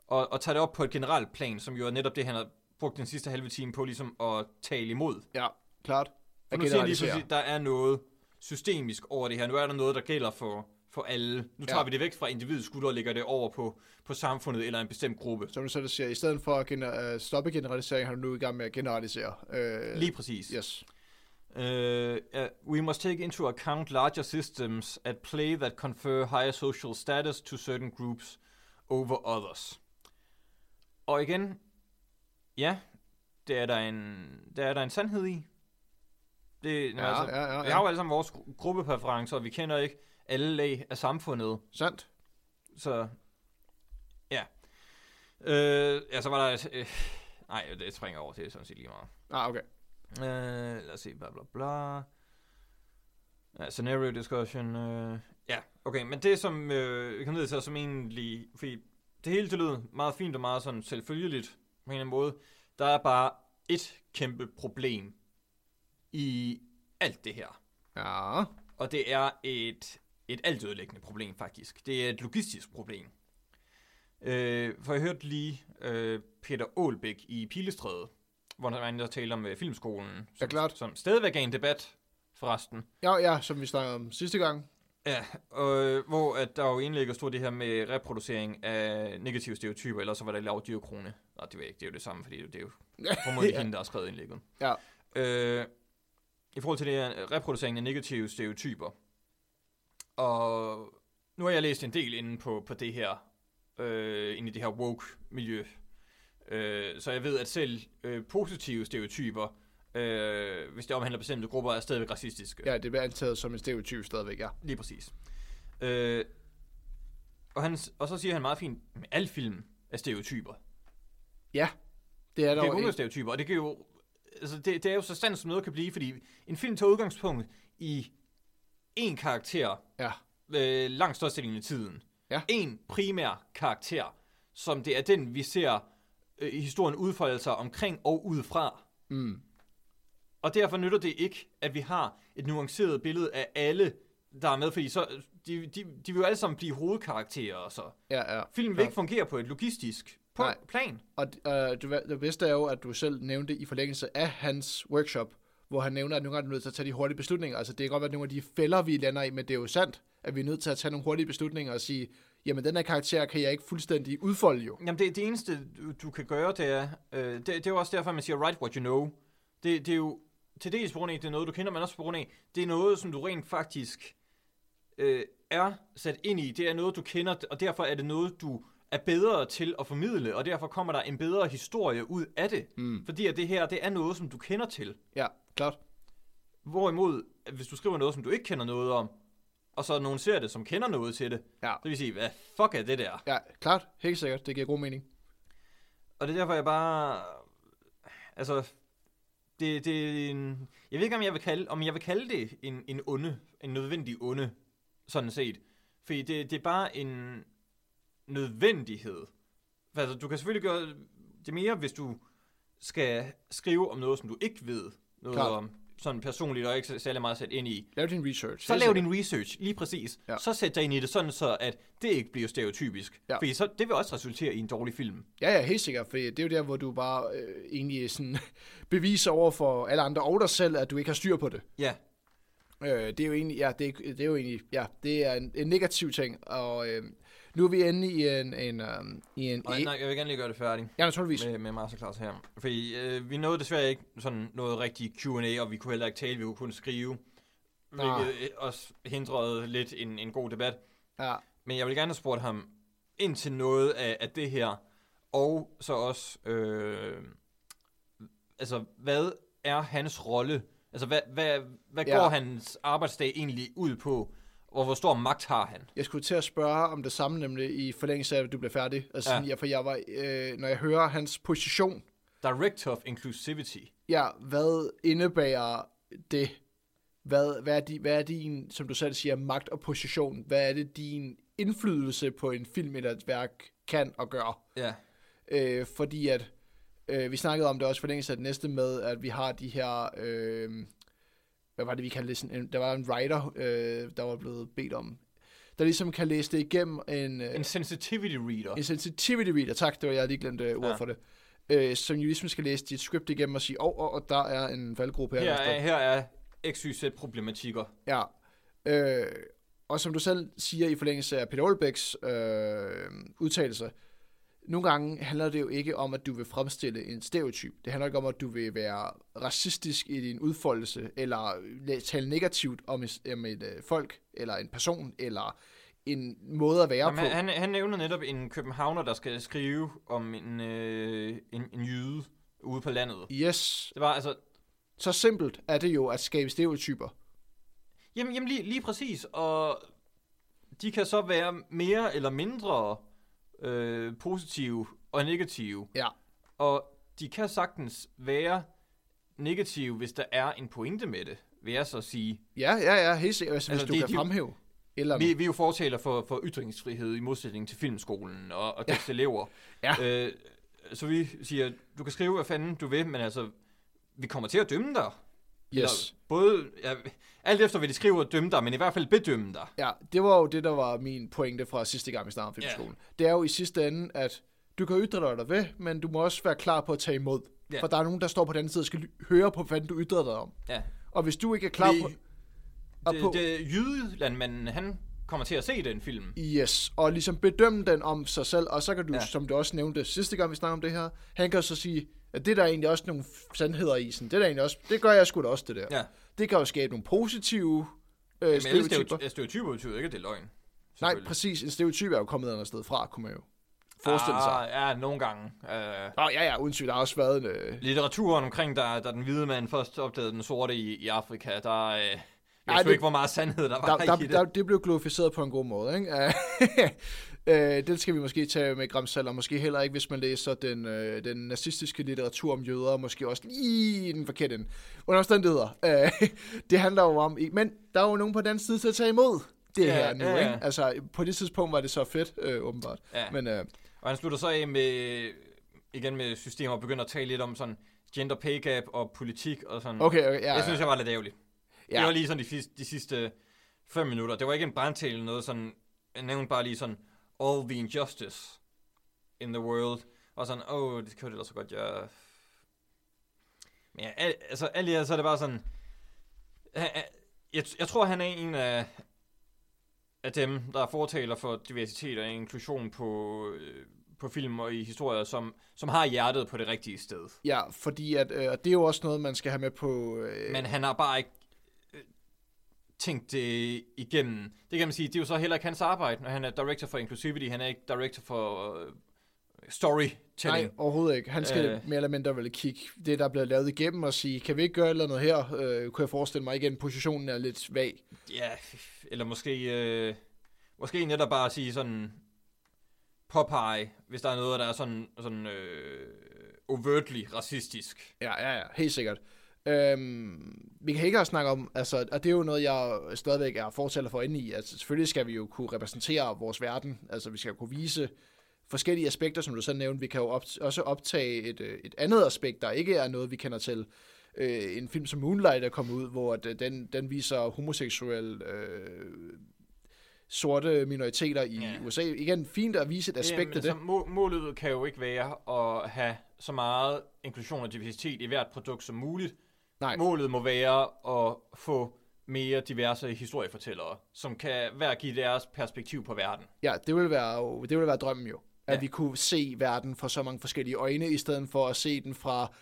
og, og tage det op på et generelt plan, som jo er netop det, han har brugt den sidste halve time på, ligesom at tale imod. Ja, klart. For nu ser jeg lige pludselig, der er noget systemisk over det her. Nu er der noget, der gælder for, for alle. Nu tager ja. vi det væk fra individets skulder og lægger det over på, på samfundet eller en bestemt gruppe. Som du selv siger, i stedet for at gener- stoppe generalisering, har du nu i gang med at generalisere. Øh, lige præcis. Yes. Uh, uh, we must take into account larger systems at play that confer higher social status to certain groups over others. Og igen, ja, det er der en, der er der en sandhed i. Det, ja, altså, ja, ja, ja. Vi har jo alle sammen vores gruppepræferencer, og vi kender ikke alle lag af samfundet. Sandt. Så, ja. Uh, ja, så var der et... Øh, nej, det springer over til det, sådan set lige meget. Ah, okay. Uh, lad os se, bla bla bla. Uh, scenario discussion. Ja, uh, yeah. Okay, men det som uh, jeg kom ned til, som egentlig, fordi det hele til lyder meget fint og meget sådan selvfølgeligt på en eller anden måde, der er bare et kæmpe problem i alt det her. Ja. Og det er et, et altødelæggende problem faktisk. Det er et logistisk problem. Uh, for jeg hørte lige uh, Peter Aalbæk i Pilestræde, hvor man der taler om filmskolen, som, ja, som stadigvæk er en debat, forresten. Ja, ja, som vi snakkede om sidste gang. Ja, og, hvor at der jo indlægger stod det her med reproducering af negative stereotyper, eller så var der lavet dyrekrone. Nej, det var ikke, det er jo det samme, fordi det er jo formodentlig ja. hende, der har skrevet indlægget. Ja. Øh, I forhold til det her, reproducering af negative stereotyper. Og nu har jeg læst en del inde på, på det her, øh, inde i det her woke-miljø. Så jeg ved, at selv øh, positive stereotyper, øh, hvis det omhandler bestemte grupper, er stadigvæk racistiske. Ja, det bliver altid som en stereotyp stadigvæk, ja. Lige præcis. Øh, og, han, og så siger han meget fint, at al film er stereotyper. Ja, det er der jo. Det er jo stereotyper, og det, kan jo, altså det, det er jo så sandt, som noget kan blive, fordi en film tager udgangspunkt i én karakter, ja. øh, langt størstedelen af tiden. Ja. En primær karakter, som det er den, vi ser... historien udfolder sig omkring og udefra. Mm. Og derfor nytter det ikke, at vi har et nuanceret billede af alle, der er med, fordi så, de, de, de vil jo alle sammen blive hovedkarakterer og så. Ja, ja. Filmen vil ja. ikke fungere på et logistisk p- plan. Og øh, du, det vidste er jo, at du selv nævnte i forlængelse af hans workshop, hvor han nævner, at nogle gange er nødt til at tage de hurtige beslutninger. Altså det kan godt være nogle af de fælder, vi lander i, men det er jo sandt, at vi er nødt til at tage nogle hurtige beslutninger og sige, jamen den her karakter kan jeg ikke fuldstændig udfolde jo. Jamen det, det eneste, du, du kan gøre, det er, øh, det, det er jo også derfor, at man siger, write what you know. Det, det er jo til dels på grund af, det er noget, du kender, men også på grund af, det er noget, som du rent faktisk øh, er sat ind i. Det er noget, du kender, og derfor er det noget, du er bedre til at formidle, og derfor kommer der en bedre historie ud af det. Mm. Fordi at det her, det er noget, som du kender til. Ja, klart. Hvorimod, hvis du skriver noget, som du ikke kender noget om, og så nogen ser det, som kender noget til det, ja. Så vil sige, hvad fuck er det der? Ja, klart. Helt sikkert. Det giver god mening. Og det er derfor, jeg bare... Altså, det, det er en... Jeg ved ikke, om jeg vil kalde, om jeg vil kalde det en, en onde, en nødvendig onde, sådan set. Fordi det, det er bare en nødvendighed. Altså, du kan selvfølgelig gøre det mere, hvis du skal skrive om noget, som du ikke ved noget klart. Om. Sådan personligt, og ikke særlig meget sat ind i. Lav din research. Så lav din research, lige præcis. Ja. Så sæt dig ind i det sådan, så at det ikke bliver stereotypisk. Ja. Fordi så, det vil også resultere i en dårlig film. Ja, ja, helt sikkert. For det er jo der, hvor du bare øh, egentlig sådan, beviser over for alle andre og dig selv, at du ikke har styr på det. Ja. Øh, det er jo egentlig, ja, det er, det er jo egentlig, ja, det er en, en negativ ting. Og øh, Nu er vi inde i en... en, um, i en nej, nej, jeg vil gerne lige gøre det færdigt. Ja, naturligvis. Med, med masterclass her. Fordi øh, vi nåede desværre ikke sådan noget rigtig Q and A, og vi kunne heller ikke tale, vi kunne kun skrive. Hvilket ah. også hindrede lidt en, en god debat. Ja. Men jeg vil gerne have spurgt ham ind til noget af, af det her. Og så også... Øh, altså, hvad er hans rolle? Altså, hvad, hvad, hvad ja. går hans arbejdsdag egentlig ud på? Og hvor stor magt har han? Jeg skulle til at spørge om det samme, nemlig i forlængelse af, at du blev færdig. Altså, ja. For jeg var, øh, når jeg hører hans position... Director of Inclusivity. Ja, hvad indebærer det? Hvad, hvad, er din, hvad er din, som du selv siger, magt og position? Hvad er det, din indflydelse på en film eller et værk kan og gør? Ja. Øh, fordi at... Øh, vi snakkede om det også forlængelse af det næste med, at vi har de her... Øh, hvad var det, vi kaldte det? Der var en writer, øh, der var blevet bedt om, der ligesom kan læse det igennem en... Øh, en sensitivity reader. En sensitivity reader, tak. Det var, jeg havde lige glemt øh, ordet ja. for det. Øh, som jo ligesom skal læse dit script igennem og sige, åh, oh, oh, oh, der er en valggruppe her. Her er, her er X Y Z-problematikker. Ja. Øh, og som du selv siger i forlængelse af Peter Olbæks øh, udtalelse, nogle gange handler det jo ikke om, at du vil fremstille en stereotyp. Det handler ikke om, at du vil være racistisk i din udfoldelse, eller tale negativt om et, om et øh, folk, eller en person, eller en måde at være Jamen, på. Han, han nævner netop en københavner, der skal skrive om en, øh, en, en jyde ude på landet. Yes. Det var altså... Så simpelt er det jo at skabe stereotyper. Jamen, jamen lige, lige præcis, og de kan så være mere eller mindre... Øh, positive og negative. Ja. Og de kan sagtens være negative, hvis der er en pointe med det, vil jeg så sige. Ja, ja, ja, helt sikkert, hvis altså, du det, kan de, fremhæve. Eller... Vi, vi er jo fortaler for, for ytringsfrihed i modsætning til filmskolen og, og deres ja. elever. Ja. Øh, så vi siger, du kan skrive, hvad fanden du vil, men altså, vi kommer til at dømme dig. Yes. Både, ja, alt efter vil de skrive og dømme dig, men i hvert fald bedømme dig. Ja, det var jo det, der var min pointe fra sidste gang, vi startede filmskolen. Yeah. Det er jo i sidste ende, at du kan ytre dig ved, men du må også være klar på at tage imod. Yeah. For der er nogen, der står på den anden side og skal høre på, hvad du ytrer dig om. Yeah. Og hvis du ikke er klar det, på... Det, på det, det jydelandmanden, han kommer til at se den film. Yes, og ligesom bedømme den om sig selv, og så kan du, yeah. som du også nævnte sidste gang, vi snakkede om det her, han kan så sige... Ja, det er der egentlig også nogle sandheder i sådan. Det, der også, det gør jeg sgu da også, det der. Ja. Det kan jo skabe nogle positive øh, Jamen, stereotyper. Men stereotyper betyder ikke, at det er løgn. Nej, præcis. En stereotyp er jo kommet et andet sted fra, kunne man jo forestille ah, sig. Ja, nogle gange. Uh, oh, ja, ja, uden tvivl. Der har også været en... Øh... Litteraturen omkring, der, der den hvide mand først opdagede den sorte i, i Afrika, der... Øh... Jeg Ej, det, ikke, hvor meget sandhed der var der, der, i det. Der, det blev glorificeret på en god måde, ikke? øh, den skal vi måske tage med gramsal, og måske heller ikke, hvis man læser den, øh, den nazistiske litteratur om jøder, og måske også lige den forkerte ende. Under omstændigheder. Øh, det handler jo om... Men der er jo nogen på den side til at tage imod det ja, her nu, ja, ja. Ikke? Altså, på det tidspunkt var det så fedt, øh, åbenbart. Ja. Men, øh, og han slutter så af med, igen med systemer og begynder at tale lidt om sådan gender pay gap og politik og sådan. Okay, okay, ja, jeg synes, jeg var lidt ærgerlig. Ja. Det var lige sådan de, de sidste fem minutter. Det var ikke en brandtale eller noget sådan. Jeg nævnte bare lige sådan, all the injustice in the world. Og sådan, åh, oh, det kan jo ellers så godt, jeg... Men ja, al, altså, alt i alt, så er det bare sådan... Jeg, jeg, jeg tror, han er en af, af dem, der er fortaler for diversitet og inklusion på... Øh, på film og i historier, som, som har hjertet på det rigtige sted. Ja, fordi at, øh, det er jo også noget, man skal have med på... Øh... Men han har bare ikke... tænkt det igennem. Det kan man sige, det er jo så heller ikke hans arbejde, når han er director for inclusivity, han er ikke director for uh, storytelling. Nej, overhovedet ikke. Han skal øh. mere eller mindre vel kigge det, der er blevet lavet igennem, og sige, kan vi ikke gøre noget her? Øh, kunne jeg forestille mig igen, positionen er lidt vag. Ja, eller måske, øh, måske netop bare at sige sådan, påpege, hvis der er noget, der er sådan, sådan øh, overtly racistisk. Ja, ja, ja, helt sikkert. Øhm, vi kan ikke også snakke om, altså, og det er jo noget, jeg stadigvæk er fortæller for inde i, altså selvfølgelig skal vi jo kunne repræsentere vores verden, altså vi skal kunne vise forskellige aspekter, som du selv nævnte, vi kan jo op, også optage et, et andet aspekt, der ikke er noget, vi kender til. Øh, en film som Moonlight er kommet ud, hvor den, den viser homoseksuelle øh, sorte minoriteter i ja. U S A. Igen, fint at vise et aspekt Jamen, af det. Altså, målet kan jo ikke være at have så meget inklusion og diversitet i hvert produkt som muligt. Nej. Målet må være at få mere diverse historiefortællere, som kan hver give deres perspektiv på verden. Ja, det ville være, det ville være drømmen jo, at ja. vi kunne se verden fra så mange forskellige øjne, i stedet for at se den fra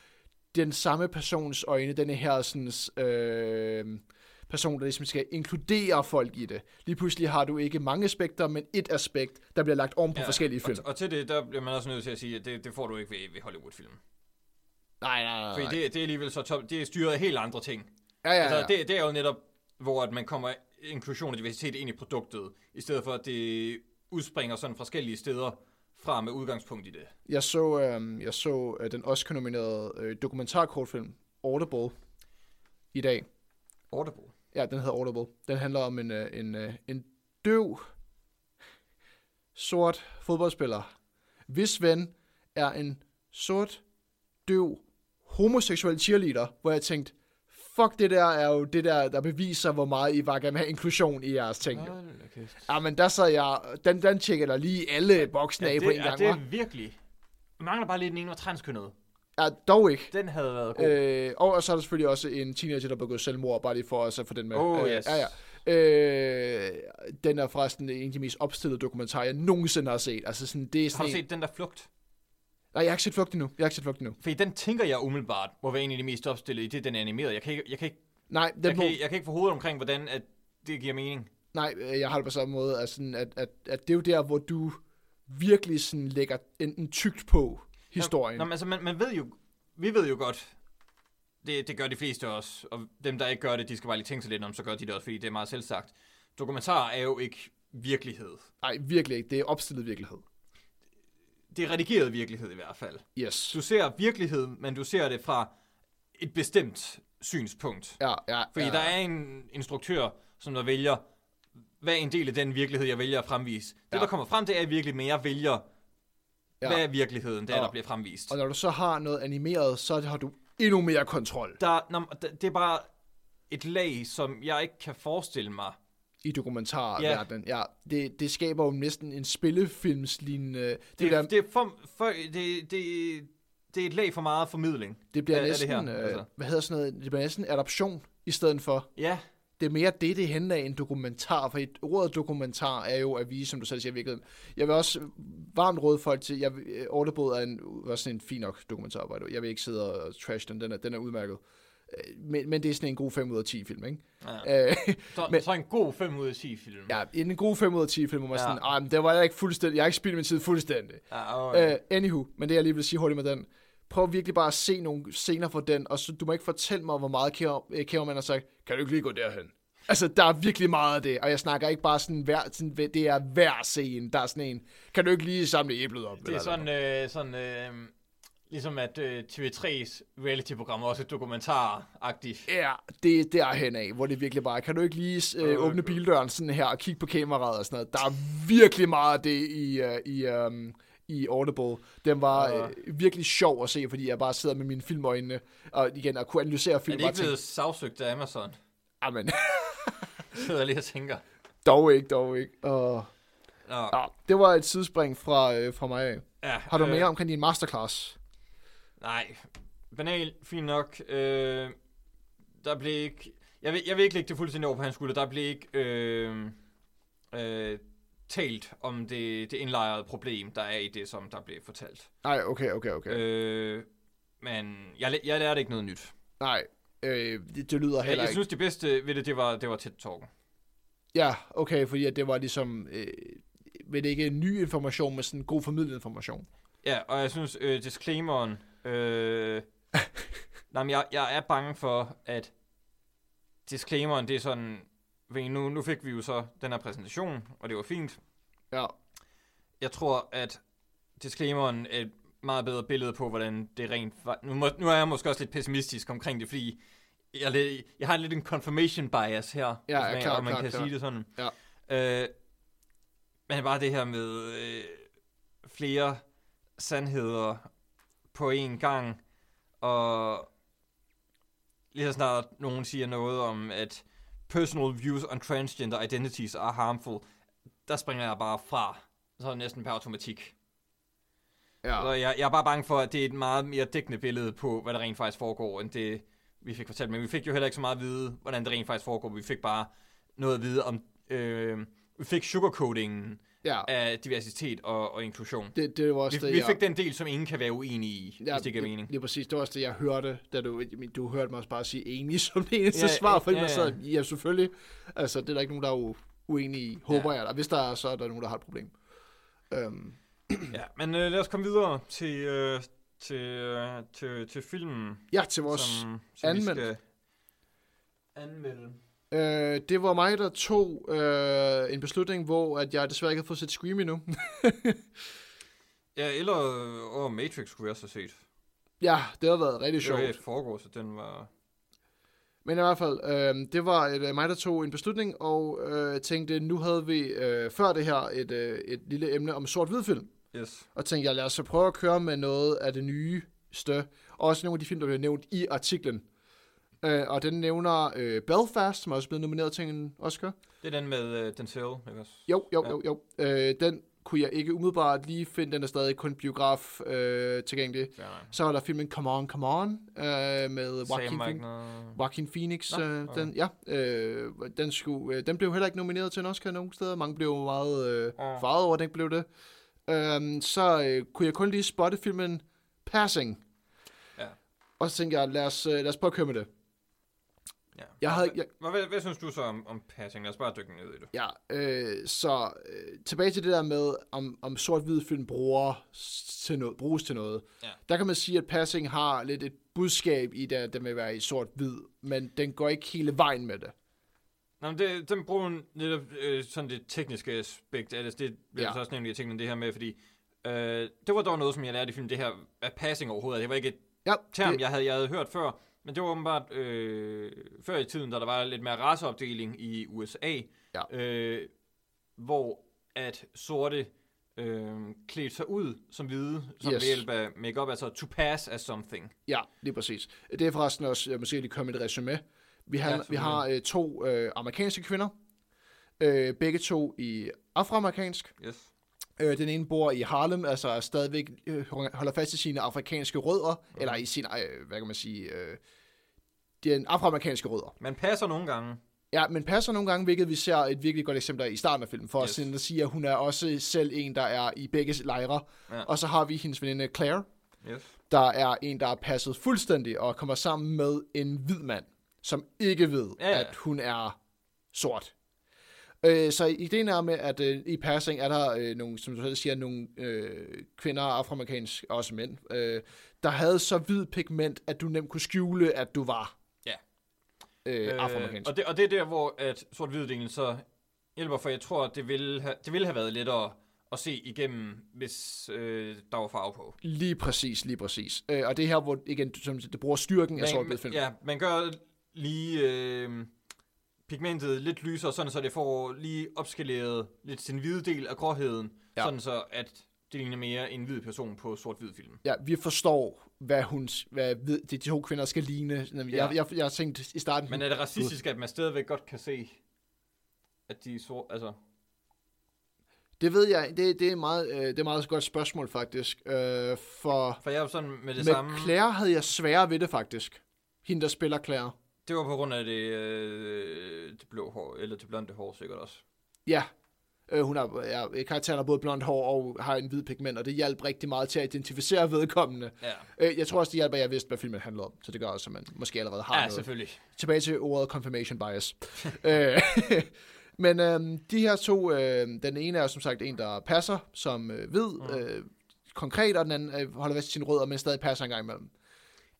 den samme persons øjne, denne her sådan, øh, person, der ligesom skal inkludere folk i det. Lige pludselig har du ikke mange aspekter, men et aspekt, der bliver lagt oven på ja. forskellige film. Og, og til det, der bliver man også nødt til at sige, at det, det får du ikke ved, ved Hollywood-filmen. Nej, nej, nej. Fordi det, det er alligevel så top, det er styret af helt andre ting. Ja, ja, ja. Altså, det, det er jo netop, hvor at man kommer inklusion og diversitet ind i produktet, i stedet for, at det udspringer sådan forskellige steder fra med udgangspunkt i det. Jeg så, øh, jeg så øh, den Oscar-nominerede øh, dokumentarkortfilm, Audible, i dag. Audible? Ja, den hedder Audible. Den handler om en, øh, en, øh, en døv, sort fodboldspiller, hvis ven er en sort, døv, homoseksuel cheerleader, hvor jeg tænkte, fuck, det der er jo det der, der beviser, hvor meget I bare gerne vil have inklusion i jeres ting. Ja, okay. Ja, men der sad jeg, den, den tjekker der lige alle boksene ja, af på en gang. Ja, det er virkelig. Jeg mangler bare lidt den ene, var transkønnet. Ja, dog ikke. Den havde været god. Øh, og så er der selvfølgelig også en teenager, der begået selvmord, bare lige for os at få den med. Oh, yes. Øh, ja, ja. Øh, den er forresten en af de mest opstillede dokumentarer, jeg nogensinde har set. Altså, sådan, det er sådan har du en... set den der Flugt? Nej, jeg har ikke set Flugt endnu. Jeg har ikke set Flugt endnu. Fordi den tænker jeg umiddelbart, hvor være en af de mest opstillede i det, den er animeret. Jeg kan ikke, jeg kan ikke, Nej, den jeg, må... kan, jeg kan ikke få hovedet omkring, hvordan at det giver mening. Nej, jeg har det på samme måde, at, sådan, at, at, at det er jo der, hvor du virkelig sådan lægger enten tygt på historien. Nå, nå, men altså, man, man ved jo, vi ved jo godt, det, det gør de fleste også, og dem, der ikke gør det, de skal bare lige tænke sig lidt om, så gør de det også, fordi det er meget selvsagt. Dokumentarer er jo ikke virkelighed. Nej, virkelig ikke. Det er opstillet virkelighed. Det er redigeret virkelighed i hvert fald. Yes. Du ser virkelighed, men du ser det fra et bestemt synspunkt. Ja, ja, Fordi ja. der er en instruktør, som der vælger, hvad er en del af den virkelighed, jeg vælger at fremvise. Det, ja. der kommer frem, det er virkelig, men jeg vælger, ja. hvad er virkeligheden, det er, ja. der bliver fremvist. Og når du så har noget animeret, så har du endnu mere kontrol. Der, når, det er bare et lag, som jeg ikke kan forestille mig, i dokumentarverdenen. Yeah. Ja, det, det skaber jo næsten en spillefilmslignende... Det, det, der... det, det, det, det er et lag for meget formidling. Det bliver af, næsten... Af det her, altså. Hvad hedder sådan noget? Det bliver næsten adoption i stedet for... Ja. Yeah. Det er mere det, det hænder af en dokumentar, for et ordet dokumentar er jo at vise, som du selv siger, virkeligheden. Jeg vil også varmt råde folk til... Jeg, Audible er en, var sådan en fin nok dokumentar. Jeg vil ikke sidde og trash den. Den er, den er udmærket. Men, men det er sådan en god fem ud af ti film, ikke? Ja. så, men, så en god fem ud af ti film. Ja, en god fem ud af ti film, hvor man ja. sådan, ah, men det var jeg ikke fuldstændig, jeg har ikke spildt min tid fuldstændig. Ja, okay. uh, anywho, men det jeg lige vil sige hurtigt med den, prøv virkelig bare at se nogle scener fra den, og så, du må ikke fortælle mig, hvor meget Kævermand har sagt, kan du ikke lige gå derhen? Altså, der er virkelig meget af det, og jeg snakker ikke bare sådan, hver, sådan det er hver scene, der er sådan en, kan du ikke lige samle æblet op? Det er sådan, øh, sådan øh... ligesom at øh, T V tre's reality-program er også et dokumentar-agtigt. Ja, det er derhen af, hvor det virkelig bare... Kan du ikke lige øh, åbne bildøren sådan her og kigge på kameraet og sådan noget? Der er virkelig meget af det i, øh, i, øh, i Audible. Den var øh, virkelig sjov at se, fordi jeg bare sidder med mine filmøjne og igen og kunne analysere film. Er det ikke blevet sagsøgt af Amazon? Amen. sidder lige og tænker. Dog ikke, dog ikke. Uh... Nå. Nå, det var et sidespring fra, øh, fra mig af. Ja, har du øh... mere omkring din masterclass? Nej, banal, fint nok. Øh, der blev ikke... Jeg vil, jeg vil ikke lægge det fuldstændig over på hans skulder. Der blev ikke øh, øh, talt om det, det indlejrede problem, der er i det, som der blev fortalt. Nej, okay, okay, okay. Øh, men jeg, jeg lærte ikke noget nyt. Nej, øh, det, det lyder heller ikke... Jeg synes, det bedste ved det, det var, det var TED-talken. Ja, okay, fordi det var ligesom... Øh, ved det ikke ny information, men sådan god formidlet information. Ja, og jeg synes, øh, disclaimeren... Øh, nej, men jeg, jeg er bange for, at disclaimeren, det er sådan, nu, nu fik vi jo så den her præsentation, og det var fint. Ja. Jeg tror, at disclaimeren er et meget bedre billede på, hvordan det rent var. Nu, må, nu er jeg måske også lidt pessimistisk omkring det, fordi jeg, jeg har lidt en confirmation bias her, ja, man, klar, og man klar, kan klar. sige det sådan. Ja. Øh, men bare det her med øh, flere sandheder på en gang, og lige så snart nogen siger noget om, at personal views on transgender identities are harmful, der springer jeg bare fra, så næsten per automatik. Ja. Så jeg, jeg er bare bange for, at det er et meget mere dækkende billede på, hvad der rent faktisk foregår, end det, vi fik fortalt, men vi fik jo heller ikke så meget at vide, hvordan det rent faktisk foregår. Vi fik bare noget at vide om, øh, vi fik sugarcoatingen ja. af diversitet og, og inklusion. Det, det var også vi, det, vi fik jeg... den del, som ingen kan være uenige i, ja, hvis det giver mening. Det er præcis, det var også det, jeg hørte, da du, du hørte mig også bare sige enig som det eneste ja, svar, fordi ja, ja. man sad, ja selvfølgelig, altså det er der ikke nogen, der er uenige i, håber ja. jeg, og hvis der er, så er der nogen, der har et problem. Um. Ja, men øh, lad os komme videre til... Øh, Til, øh, til, til filmen. Ja, til vores som, som anmelde. anmelde. Øh, det var mig, der tog øh, en beslutning, hvor at jeg desværre ikke har fået set Scream endnu. ja, eller og Matrix skulle vi også have set. Ja, det har været rigtig sjovt. Det var et foregår, så den var... Men i hvert fald, øh, det var et, mig, der tog en beslutning, og øh, tænkte, nu havde vi øh, før det her et, øh, et lille emne om sort-hvid film. Yes. Og tænkte jeg, lad os så prøve at køre med noget af det nyeste. Også nogle af de film, der bliver nævnt i artiklen. Øh, og den nævner øh, Belfast, som er også blevet nomineret til en Oscar. Det er den med øh, Denzel, ikke også? Jo, jo, ja. jo. jo. Øh, den kunne jeg ikke umiddelbart lige finde. Den er stadig kun biograf øh, tilgængelig. Ja, så var der filmen Come On, Come On øh, med Joaquin Phoenix. Joaquin Phoenix. Nå, øh, okay. den, ja, øh, den, skulle, øh, den blev heller ikke nomineret til en Oscar nogen steder. Mange blev meget øh, ja. farvet over, at den ikke blev det. Um, så øh, kunne jeg kun lige spotte filmen Passing. Ja. Og så tænkte jeg, lad os, lad os prøve at køre med det. Ja. Jeg havde, jeg... Hvad, hvad, hvad synes du så om, om Passing? Lad os bare dykke ned i det. Ja, øh, så øh, tilbage til det der med, om, om sort-hvid film bruger til noget, bruges til noget. Ja. Der kan man sige, at Passing har lidt et budskab i det, at den vil være i sort-hvid, men den går ikke hele vejen med det. Nå, men det, den bruger lidt øh, sådan det tekniske aspekt af det. Det bliver ja. også nemlig, jeg tænkte det her med, fordi øh, det var dog noget, som jeg lærte i filmen, det her at passing overhovedet. Det var ikke et ja, term, det... jeg, havde, jeg havde hørt før, men det var åbenbart øh, før i tiden, da der var lidt mere raceopdeling i U S A, ja. øh, hvor at sorte øh, klædte sig ud som hvide, som yes. ved hjælp af make-up, altså to pass as something. Ja, lige præcis. Det er forresten også, jeg må sige, at de kom et resume. Vi har, ja, vi har øh, to øh, amerikanske kvinder, øh, begge to i afroamerikansk. Yes. Øh, den ene bor i Harlem, altså stadigvæk øh, holder fast i sine afrikanske rødder, mm. eller i sine, øh, hvad kan man sige, øh, den afroamerikanske rødder. Man passer nogle gange. Ja, men passer nogle gange, hvilket vi ser et virkelig godt eksempel i starten af filmen, for yes. at sige, at hun er også selv en, der er i begge lejre. Ja. Og så har vi hendes veninde Claire, yes. der er en, der er passet fuldstændig og kommer sammen med en hvid mand, som ikke ved, ja, ja. at hun er sort. Øh, så ideen er med, at øh, i Passing er der øh, nogle, som du selv siger, nogle øh, kvinder, afroamerikanske, også mænd, øh, der havde så hvid pigment, at du nemt kunne skjule, at du var ja. øh, afroamerikansk. Øh, og, det, og det er der, hvor at sort-hvid-delen så hjælper, for jeg tror, at det ville have, det ville have været lettere at se igennem, hvis øh, der var farve på. Lige præcis, lige præcis. Øh, og det er her, hvor igen, som, det bruger styrken man, af sort-hvid-film. Ja, man gør... lige øh, pigmentet lidt lysere, sådan så det får lige opskaleret lidt sin hvide del af gråheden, ja. sådan så at det ligner mere en hvid person på sort-hvid film. Ja, vi forstår, hvad, hun, hvad hvid, de to kvinder skal ligne. Jeg, ja. jeg, jeg, jeg tænkte i starten... Men er det racistisk, at man stadigvæk godt kan se, at de er sort... Altså... Det ved jeg, det, det er meget, øh, det er meget godt spørgsmål faktisk. Øh, for for jeg er sådan med det med samme... Med Claire havde jeg sværere ved det faktisk. Hende, der spiller Claire. Det var på grund af det, øh, det blå hår, eller det blonde hår sikkert også. Ja, øh, hun har, ja, karakteren har både blondt hår og har en hvid pigment, og det hjalp rigtig meget til at identificere vedkommende. Ja. Øh, jeg tror også, det hjalp, at jeg vidste, hvad filmen handlede om, så det gør også, at man måske allerede har ja, noget. Ja, selvfølgelig. Tilbage til ordet confirmation bias. øh, men øh, de her to, øh, den ene er som sagt en, der passer som øh, hvid, mm. øh, konkret, og den anden øh, holder fast i sine rødder, men stadig passer en gang imellem.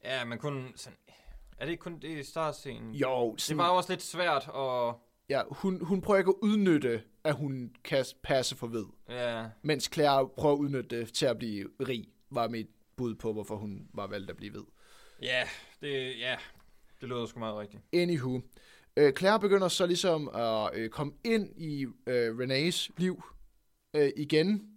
Ja, men kun sådan... Er det ikke kun det i startscenen? Jo. Sådan, det var også lidt svært at... Ja, hun, hun prøver ikke at udnytte, at hun kan passe for ved. Ja. Mens Claire prøver at udnytte det til at blive rig, var mit bud på, hvorfor hun var valgt at blive ved. Ja, det, ja. det lød sgu meget rigtigt. Anywho. Øh, Claire begynder så ligesom at øh, komme ind i øh, Renees liv øh, igen,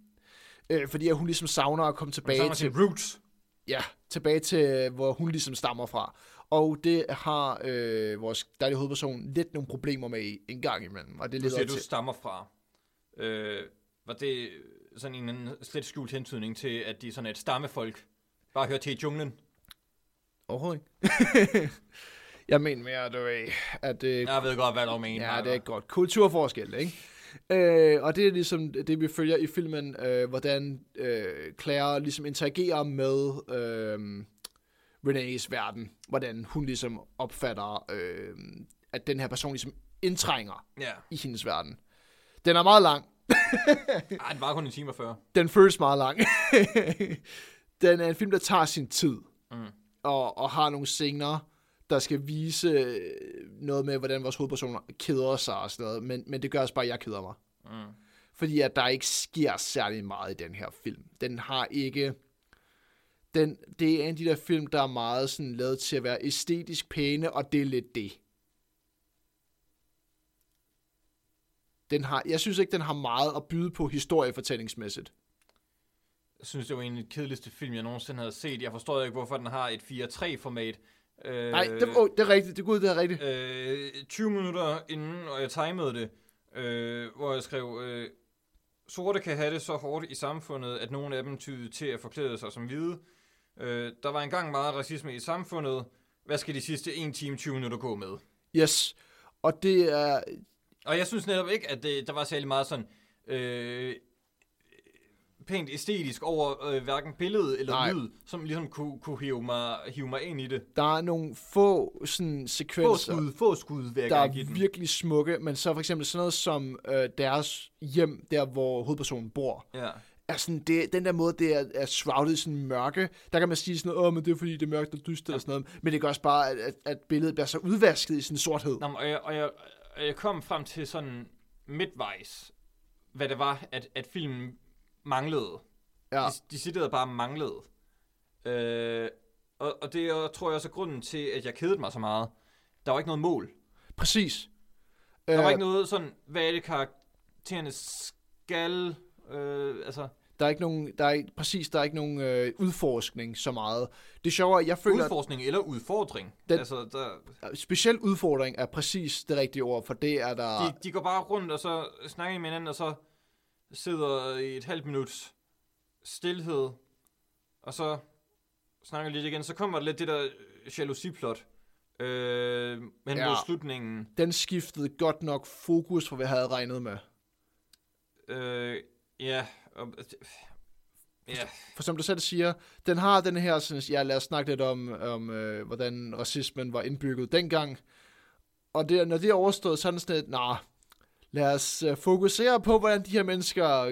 øh, fordi at hun ligesom savner at komme tilbage til... roots. Ja, tilbage til, hvor hun ligesom stammer fra. Og det har øh, vores dejlige hovedperson lidt nogle problemer med en gang imellem. Og det leder til... Du stammer fra. Øh, var det sådan en slet skjult hentydning til, at de er sådan et stammefolk? Bare hører til i junglen? Overhovedet ikke. Jeg mener mere, du ved, at... Øh, jeg ved godt, hvad du mener. Ja, det er godt. Kulturforskel, ikke? Øh, og det er ligesom det, vi følger i filmen, øh, hvordan øh, Claire ligesom interagerer med øh, René's verden. Hvordan hun ligesom opfatter, øh, at den her person ligesom indtrænger yeah. i hendes verden. Den er meget lang. Ej, den var kun en time og fyrre. Den føles meget lang. Den er en film, der tager sin tid. Mm. Og, og har nogle scener, der skal vise noget med, hvordan vores hovedpersoner keder sig og sådan noget. Men, men det gør også bare, at jeg keder mig. Mm. Fordi at der ikke sker særlig meget i den her film. Den har ikke... Den, det er en af de der film, der er meget sådan lavet til at være æstetisk pæne, og det er lidt det. Den har, jeg synes ikke, den har meget at byde på historiefortællingsmæssigt. Jeg synes, det var en af de kedeligste film, jeg nogensinde havde set. Jeg forstår ikke, hvorfor den har et fire tre format. Øh, Nej, det, oh, det er rigtigt. Det, gud, det er rigtigt. Øh, tyve minutter inden, og jeg timede det, øh, hvor jeg skrev, øh, sorte kan have det så hårdt i samfundet, at nogle af dem tyder til at forklæde sig som hvide. Øh, der var engang meget racisme i samfundet. Hvad skal de sidste en time tyve minutter gå med? Yes, og det er... Og jeg synes netop ikke, at det, der var særlig meget sådan øh, pænt æstetisk over øh, hverken billede eller Nej. lyd, som ligesom kunne, kunne hive, mig, hive mig ind i det. Der er nogle få sådan, sekvenser, få skud, få skud, der er virkelig smukke, men så for eksempel sådan noget som øh, deres hjem, der hvor hovedpersonen bor. Ja. Altså, det, den der måde, det er, er shrouded i sådan mørke, der kan man sige sådan noget, åh, men det er fordi, det er mørkt og dyst eller ja. sådan noget, men det gør også bare, at, at billedet bliver så udvasket i sådan sorthed. Nå, og jeg... Og jeg Jeg kom frem til sådan midtvejs, hvad det var, at, at filmen manglede. Ja. De, de sidderede bare manglede. Øh, og, og det er, tror jeg også er grunden til, at jeg kedede mig så meget. Der var ikke noget mål. Præcis. Der var øh, ikke noget sådan, hvad er det karaktererne skal, øh, altså... Der er ikke nogen, der er, præcis, der er ikke nogen øh, udforskning så meget. Det sjove, jeg føler... Udforskning at, eller udfordring? Den, altså, der... Speciel udfordring er præcis det rigtige ord, for det er der... De, de går bare rundt, og så snakker med hinanden, og så sidder i et halvt minuts stilhed, og så snakker lidt igen. Så kommer der lidt det der jalousiplot øh, hen mod ja, slutningen. Den skiftede godt nok fokus, for hvad jeg havde regnet med. Øh, ja... Yeah. For som du selv siger, den har den her, sådan, ja, lad os snakke lidt om, om øh, hvordan racismen var indbygget dengang. Og det, når det er overstået, så er det sådan lidt, nah, lad os øh, fokusere på, hvordan de her mennesker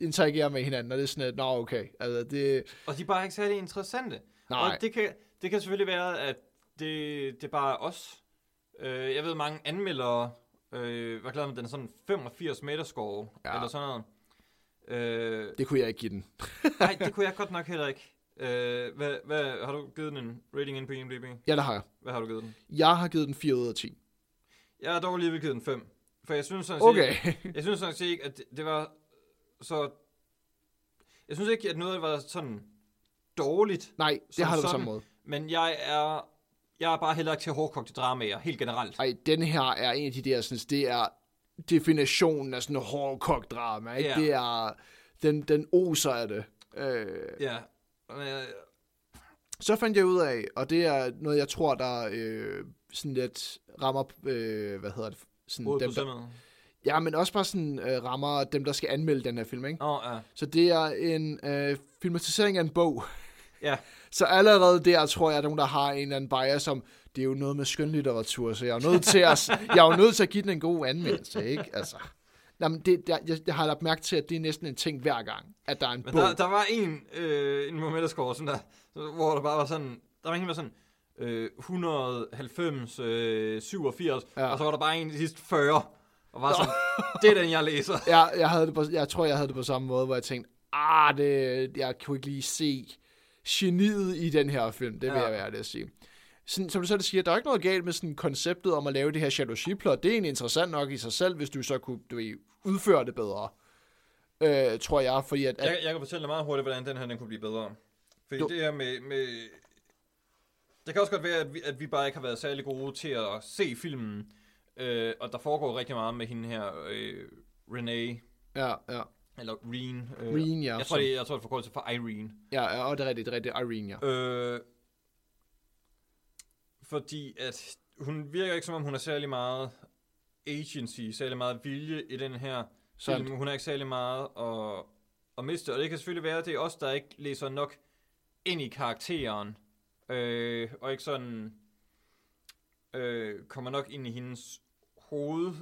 interagerer med hinanden. Og det er sådan lidt, nah, okay. Altså, det... Og de er bare ikke særlig interessante. Nej. Og det kan, det kan selvfølgelig være, at det, det er bare os. Øh, jeg ved, mange anmeldere øh, var glade med den sådan femogfirs meter score, ja. Eller sådan noget. Øh, det kunne jeg ikke give den. Nej, det kunne jeg godt nok heller ikke. Øh, hvad, hvad, har du givet den en rating ind på I M D B? Ja, det har jeg. Hvad har du givet den? Jeg har givet den fire ud af ti. Jeg har dog alligevel givet den fem. For jeg synes sådan okay. set, jeg synes sådan set ikke, at det, det var så... Jeg synes ikke, at noget var sådan dårligt. Nej, det har du på samme måde. Men jeg er, jeg er bare heller ikke til hårdkogte dramaer, helt generelt. Nej, den her er en af de der, jeg synes, det er... definitionen af sådan en hårdkogt drama, ikke? Yeah. Det er... Den, den oser af det. Øh, yeah. uh, så fandt jeg ud af, og det er noget, jeg tror, der øh, sådan lidt rammer... Øh, hvad hedder det? Sådan dem, der, ja, men også bare sådan øh, rammer dem, der skal anmelde den her film, ikke? Oh, uh. Så det er en øh, filmatisering af en bog. Yeah. Så allerede der, tror jeg, at nogen, der har en eller anden bias som det er jo noget med skønlitteratur, så jeg er jo nødt til at, jeg er jo nødt til at give den en god anmeldelse, ikke? Altså, jamen det, der, jeg, jeg har lagt mærke til, at det er næsten en ting hver gang, at der er en bog. Der, der var en, øh, en momenterscore, sådan der, hvor der bare var sådan, der var en, der var sådan, øh, et hundrede og halvfems, øh, syvogfirs, ja. Og så var der bare en de sidste fyrre, og var sådan, det er den, jeg læser. Jeg, jeg, havde det på, jeg tror, jeg havde det på samme måde, hvor jeg tænkte, ah, det, jeg kunne ikke lige se geniet i den her film, det vil ja. jeg være det at sige. Sådan, som du selv siger, der er ikke noget galt med sådan konceptet om at lave det her jalousiplot. Det er egentlig interessant nok i sig selv, hvis du så kunne du ved, udføre det bedre, øh, tror jeg. Fordi at, at jeg, jeg kan fortælle dig meget hurtigt, hvordan den her den kunne blive bedre. Fordi du... det her med, med... Det kan også godt være, at vi, at vi bare ikke har været særlig gode til at se filmen, øh, og der foregår rigtig meget med hende her, øh, Renée. Ja, ja. Eller Reen. Øh, Reen, ja. Jeg tror, det, jeg tror, det forkortelse for Irene. Ja, ja, og det er rigtigt, det er rigtigt, Irene, ja. Øh... Fordi at hun virker ikke, som om hun er særlig meget agency, særlig meget vilje i den her film. Hun er ikke særlig meget at, at miste, og det kan selvfølgelig være, at det er os, der ikke læser nok ind i karakteren, øh, og ikke sådan øh, kommer nok ind i hendes hoved,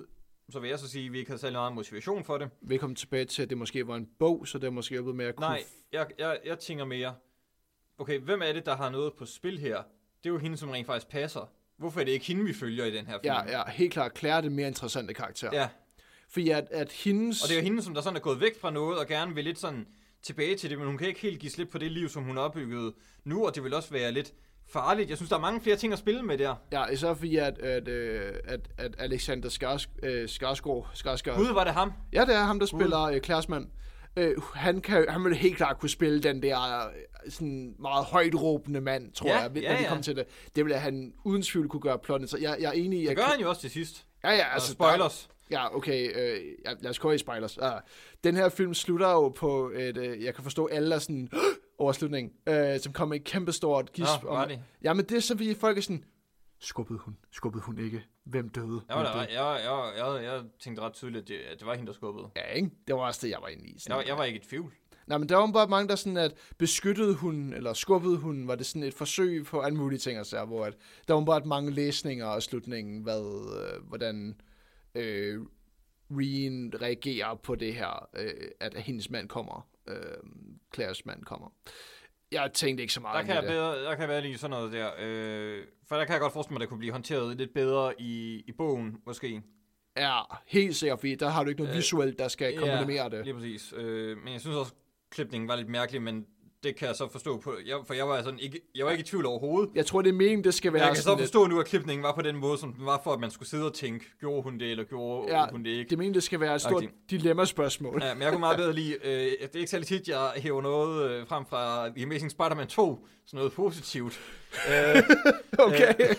så vil jeg så sige, at vi ikke havde særlig meget motivation for det. Vi kom tilbage til, at det måske var en bog, så det var måske hjulpet med at kunne... Nej, jeg, jeg, jeg tænker mere, okay, hvem er det, der har noget på spil her? Det er jo hende, som rent faktisk passer. Hvorfor er det ikke hende, vi følger i den her film? Ja, ja, helt klart. Claire er det mere interessante karakter. Ja. Fordi at, at hendes... Og det er jo hende, som der sådan er gået væk fra noget, og gerne vil lidt sådan tilbage til det, men hun kan ikke helt give slip på det liv, som hun har opbygget nu, og det vil også være lidt farligt. Jeg synes, der er mange flere ting at spille med der. Ja, især fordi at, at, at, at Alexander Skarsgård... Skarsgård... Gud, var det ham? Ja, det er ham, der spiller uh, Claires mand. Uh, han, kan, han vil helt klart kunne spille den der sådan meget højtråbende mand, tror ja, jeg, når ja, de kom ja. til det. Det ville han uden tvivl kunne gøre plottet. Så jeg, jeg er enig i... Det gør at... han jo også til sidst. Ja, ja, altså... Spoilers. Der... Ja, okay. Øh, ja, lad os gå i spoilers. Ja. Den her film slutter jo på et... Øh, jeg kan forstå, alle er sådan... over slutningen, øh, som kom med et kæmpestort gisp. Nå, om... Ja, men det er så, fordi folk er sådan... Skubbede hun? Skubbede hun ikke? Hvem døde? Ja, jeg, jeg, jeg, jeg, jeg tænkte ret tydeligt, at det, at det var hende, der skubbede. Ja, ikke? Det var også det, jeg var inde i. Jeg var, jeg var ikke i tvivl. Nej, men der var bare mange, der sådan, at beskyttede hun, eller skubbede hun, var det sådan et forsøg på alle mulige ting, altså, hvor at, der var bare mange læsninger og slutningen, hvad, øh, hvordan øh, Reen reagerer på det her, øh, at hendes mand kommer, øh, Claires mand kommer. Jeg tænkte ikke så meget. Der kan, jeg bedre, der kan være lige sådan noget der. Øh, for der kan jeg godt forestille mig, at det kunne blive håndteret lidt bedre i, i bogen, måske. Ja, helt sikkert, fordi der har du ikke noget øh, visuelt, der skal kombinere ja, det. Ja, lige præcis. Øh, men jeg synes også, klipningen var lidt mærkelig, men det kan jeg så forstå på. Jeg, for jeg var, sådan ikke, jeg var ikke i tvivl overhovedet. Jeg tror, det er meningen, det skal være. Jeg kan så forstå lidt... nu, at klipningen var på den måde, som den var for, at man skulle sidde og tænke, gjorde hun det, eller gjorde ja, hun det ikke? Det er meningen, det skal være et stort dilemma-spørgsmål. Ja, men jeg kunne meget bedre lide, øh, det er ikke særlig tit, jeg hæver noget øh, frem fra The Amazing Spider-Man to, sådan noget positivt. øh, okay. Øh,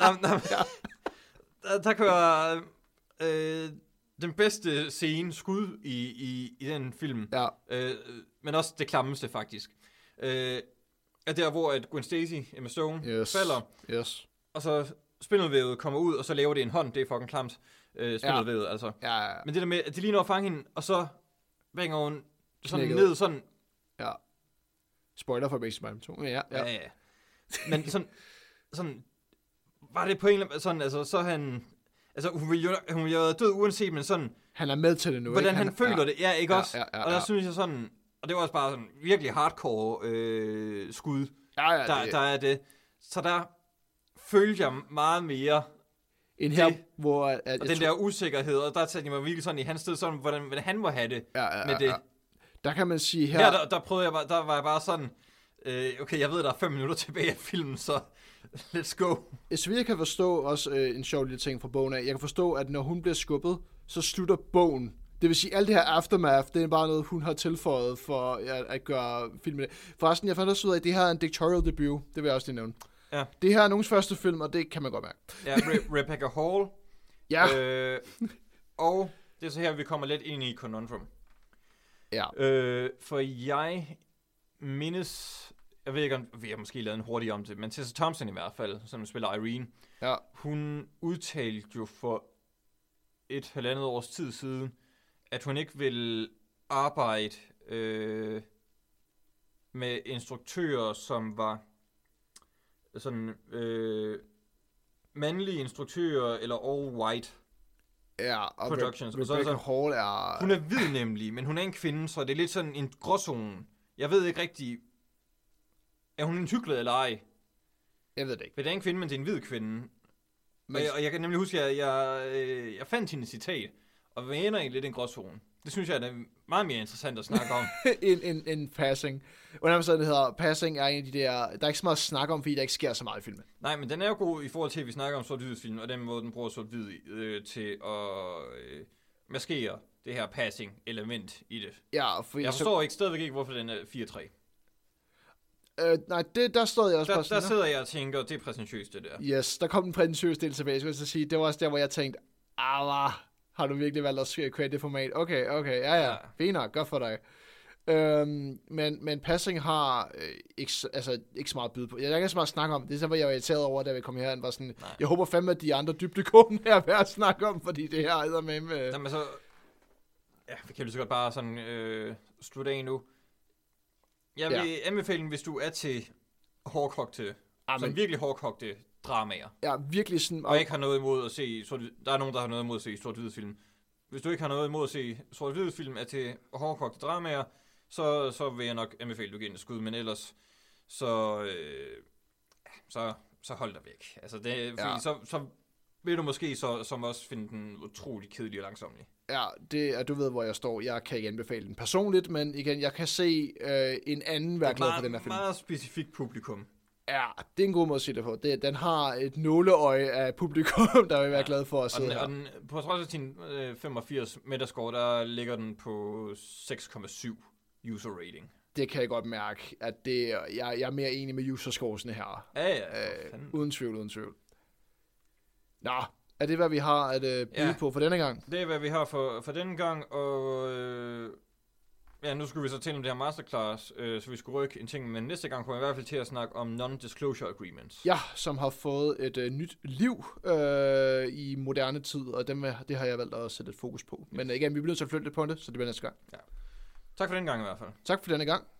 nam, nam, ja. Der, der kan være øh, den bedste scene, skud i, i, i den film. Ja. Øh, men også det klammeste, faktisk. Øh, er der, hvor at Gwen Stacy, Emma Stone, yes. falder, yes. og så spindelvævet kommer ud, og så laver det en hånd. Det er fucking klamt. Øh, spindelvævet, ja. altså. Ja, ja, ja. Men det der med, at de lige når at fange hende, og så vænger hun sådan ned, sådan... Ja. Spoiler for Basic Mime to. Ja, ja. ja, ja. Men sådan, sådan... Var det på en eller anden... Sådan, altså, så han... Altså, hun ville jo hun ville død uanset, men sådan... Han er med til det nu, hvordan ikke? Han, han føler ja. det. Ja, ikke ja, også? Ja, ja, ja, og der ja. synes jeg sådan... Og det var også bare sådan virkelig hardcore øh, skud, ja, ja, der, det. der er det. Så der følte jeg meget mere en her, det, hvor... At, at og den tror... der usikkerhed, og der talte jeg mig virkelig sådan i hans sted, sådan, hvordan, hvordan han må have det ja, ja, ja, med det. Ja. Der kan man sige her... Her, der, der prøvede jeg bare, der var jeg bare sådan, øh, okay, jeg ved, der er fem minutter tilbage af filmen, så let's go. Så jeg kan forstå også øh, en sjov lille ting fra bogen af. Jeg kan forstå, at når hun bliver skubbet, så slutter bogen. Det vil sige, at alt det her aftermath, det er bare noget, hun har tilføjet for at, at gøre filmen. Forresten, jeg fandt også ud af, at det her er en directorial debut. Det vil jeg også lige nævne. Ja. Det her er nogens første film, og det kan man godt mærke. Ja, Re- Rebecca Hall. Ja. Øh, og det er så her, vi kommer lidt ind i Conundrum. Ja. Øh, for jeg mindes... Jeg ved ikke, om vi har måske lavet en hurtig om det, men Tessa Thompson i hvert fald, som spiller Irene. Ja. Hun udtalte jo for et halvandet års tid siden, at hun ikke vil arbejde øh, med instruktører, som var sådan øh, mandlige instruktører eller all white ja, og productions. Re- Rebecca og så, så, Hall er... Hun er hvid nemlig, men hun er en kvinde, så det er lidt sådan en gråzone. Jeg ved ikke rigtig, er hun en hykled eller ej? Jeg ved det ikke. Det er en kvinde, men det er en hvid kvinde. Men... Og, jeg, og jeg kan nemlig huske, at jeg, jeg, jeg fandt hendes citat. Og vi ender i lidt en gråzone. Det synes jeg er meget mere interessant at snakke om. en, en, en Passing. Hvordan så det hedder, Passing er en af de der... Der er ikke så meget at snakke om, fordi der ikke sker så meget i filmen. Nej, men den er jo god i forhold til, at vi snakker om sort-hvid-film, og den måde, den bruger sort-hvid øh, til at øh, maskere det her Passing-element i det. Ja, for jeg forstår så... ikke stadigvæk ikke, hvorfor den er fire tre. Øh, nej, det, der stod jeg også der, på sådan, der sidder jeg og tænker, det er præsentøst, det der. Yes, der kom den præsentøse del tilbage, skulle jeg så sige. Det var også der, hvor jeg tænkte, ah, har du virkelig valgt at køre det format? Okay, okay, ja, ja, ja. Fint nok, godt for dig. Øhm, men, men Passing har øh, ikke, altså, ikke så meget at byde på. Jeg kan ikke så meget snakke om det. Det er sådan, jeg var irriteret over, da vi kom herhen. Var sådan, jeg håber fandme, at de andre dybdegående her er værd at snakke om, fordi det her æder med med... Jamen så... Ja, vi kan jo så godt bare sådan øh, slutte af nu. Jeg vil ja. anbefale, hvis du er til hårdkogte, ja, sådan virkelig hårdkogte dramaer. Ja, virkelig sådan... Og ikke har noget imod at se... Sort, der er nogen, der har noget imod at se sort-hvide film. Hvis du ikke har noget imod at se sort-hvide film, er til hårdkogte dramaer, så, så vil jeg nok anbefale, at du giver en skud, men ellers, så, øh, så, så hold dig væk. Altså, det, ja. så, så vil du måske så, som også finde den utrolig kedelig og langsomlig. Ja, det er, du ved, hvor jeg står. Jeg kan ikke anbefale den personligt, men igen, jeg kan se øh, en anden være glad for den her film. Det er et meget specifikt publikum. Ja, det er en god måde at se det på. Det, den har et nåleøje af publikum, der vil være ja. glad for at se her. Og den, på trods af sin øh, femogfirs meterscore, der ligger den på seks komma syv. User rating. Det kan jeg godt mærke, at det, jeg, jeg er mere enig med userscoresene her. Ja, ja. Øh, uden tvivl, uden tvivl. Nå, er det, hvad vi har at øh, byde ja. på for denne gang? Det er, hvad vi har for, for denne gang, og øh, ja, nu skulle vi så til om det her masterclass, øh, så vi skulle rykke en ting, men næste gang kommer vi i hvert fald til at snakke om non-disclosure agreements. Ja, som har fået et øh, nyt liv øh, i moderne tid, og dem, det har jeg valgt at sætte et fokus på. Yes. Men igen, vi bliver nødt til at flytte lidt på det, så det bliver næste gang. Ja. Tak for denne gang i hvert fald. Tak for denne gang.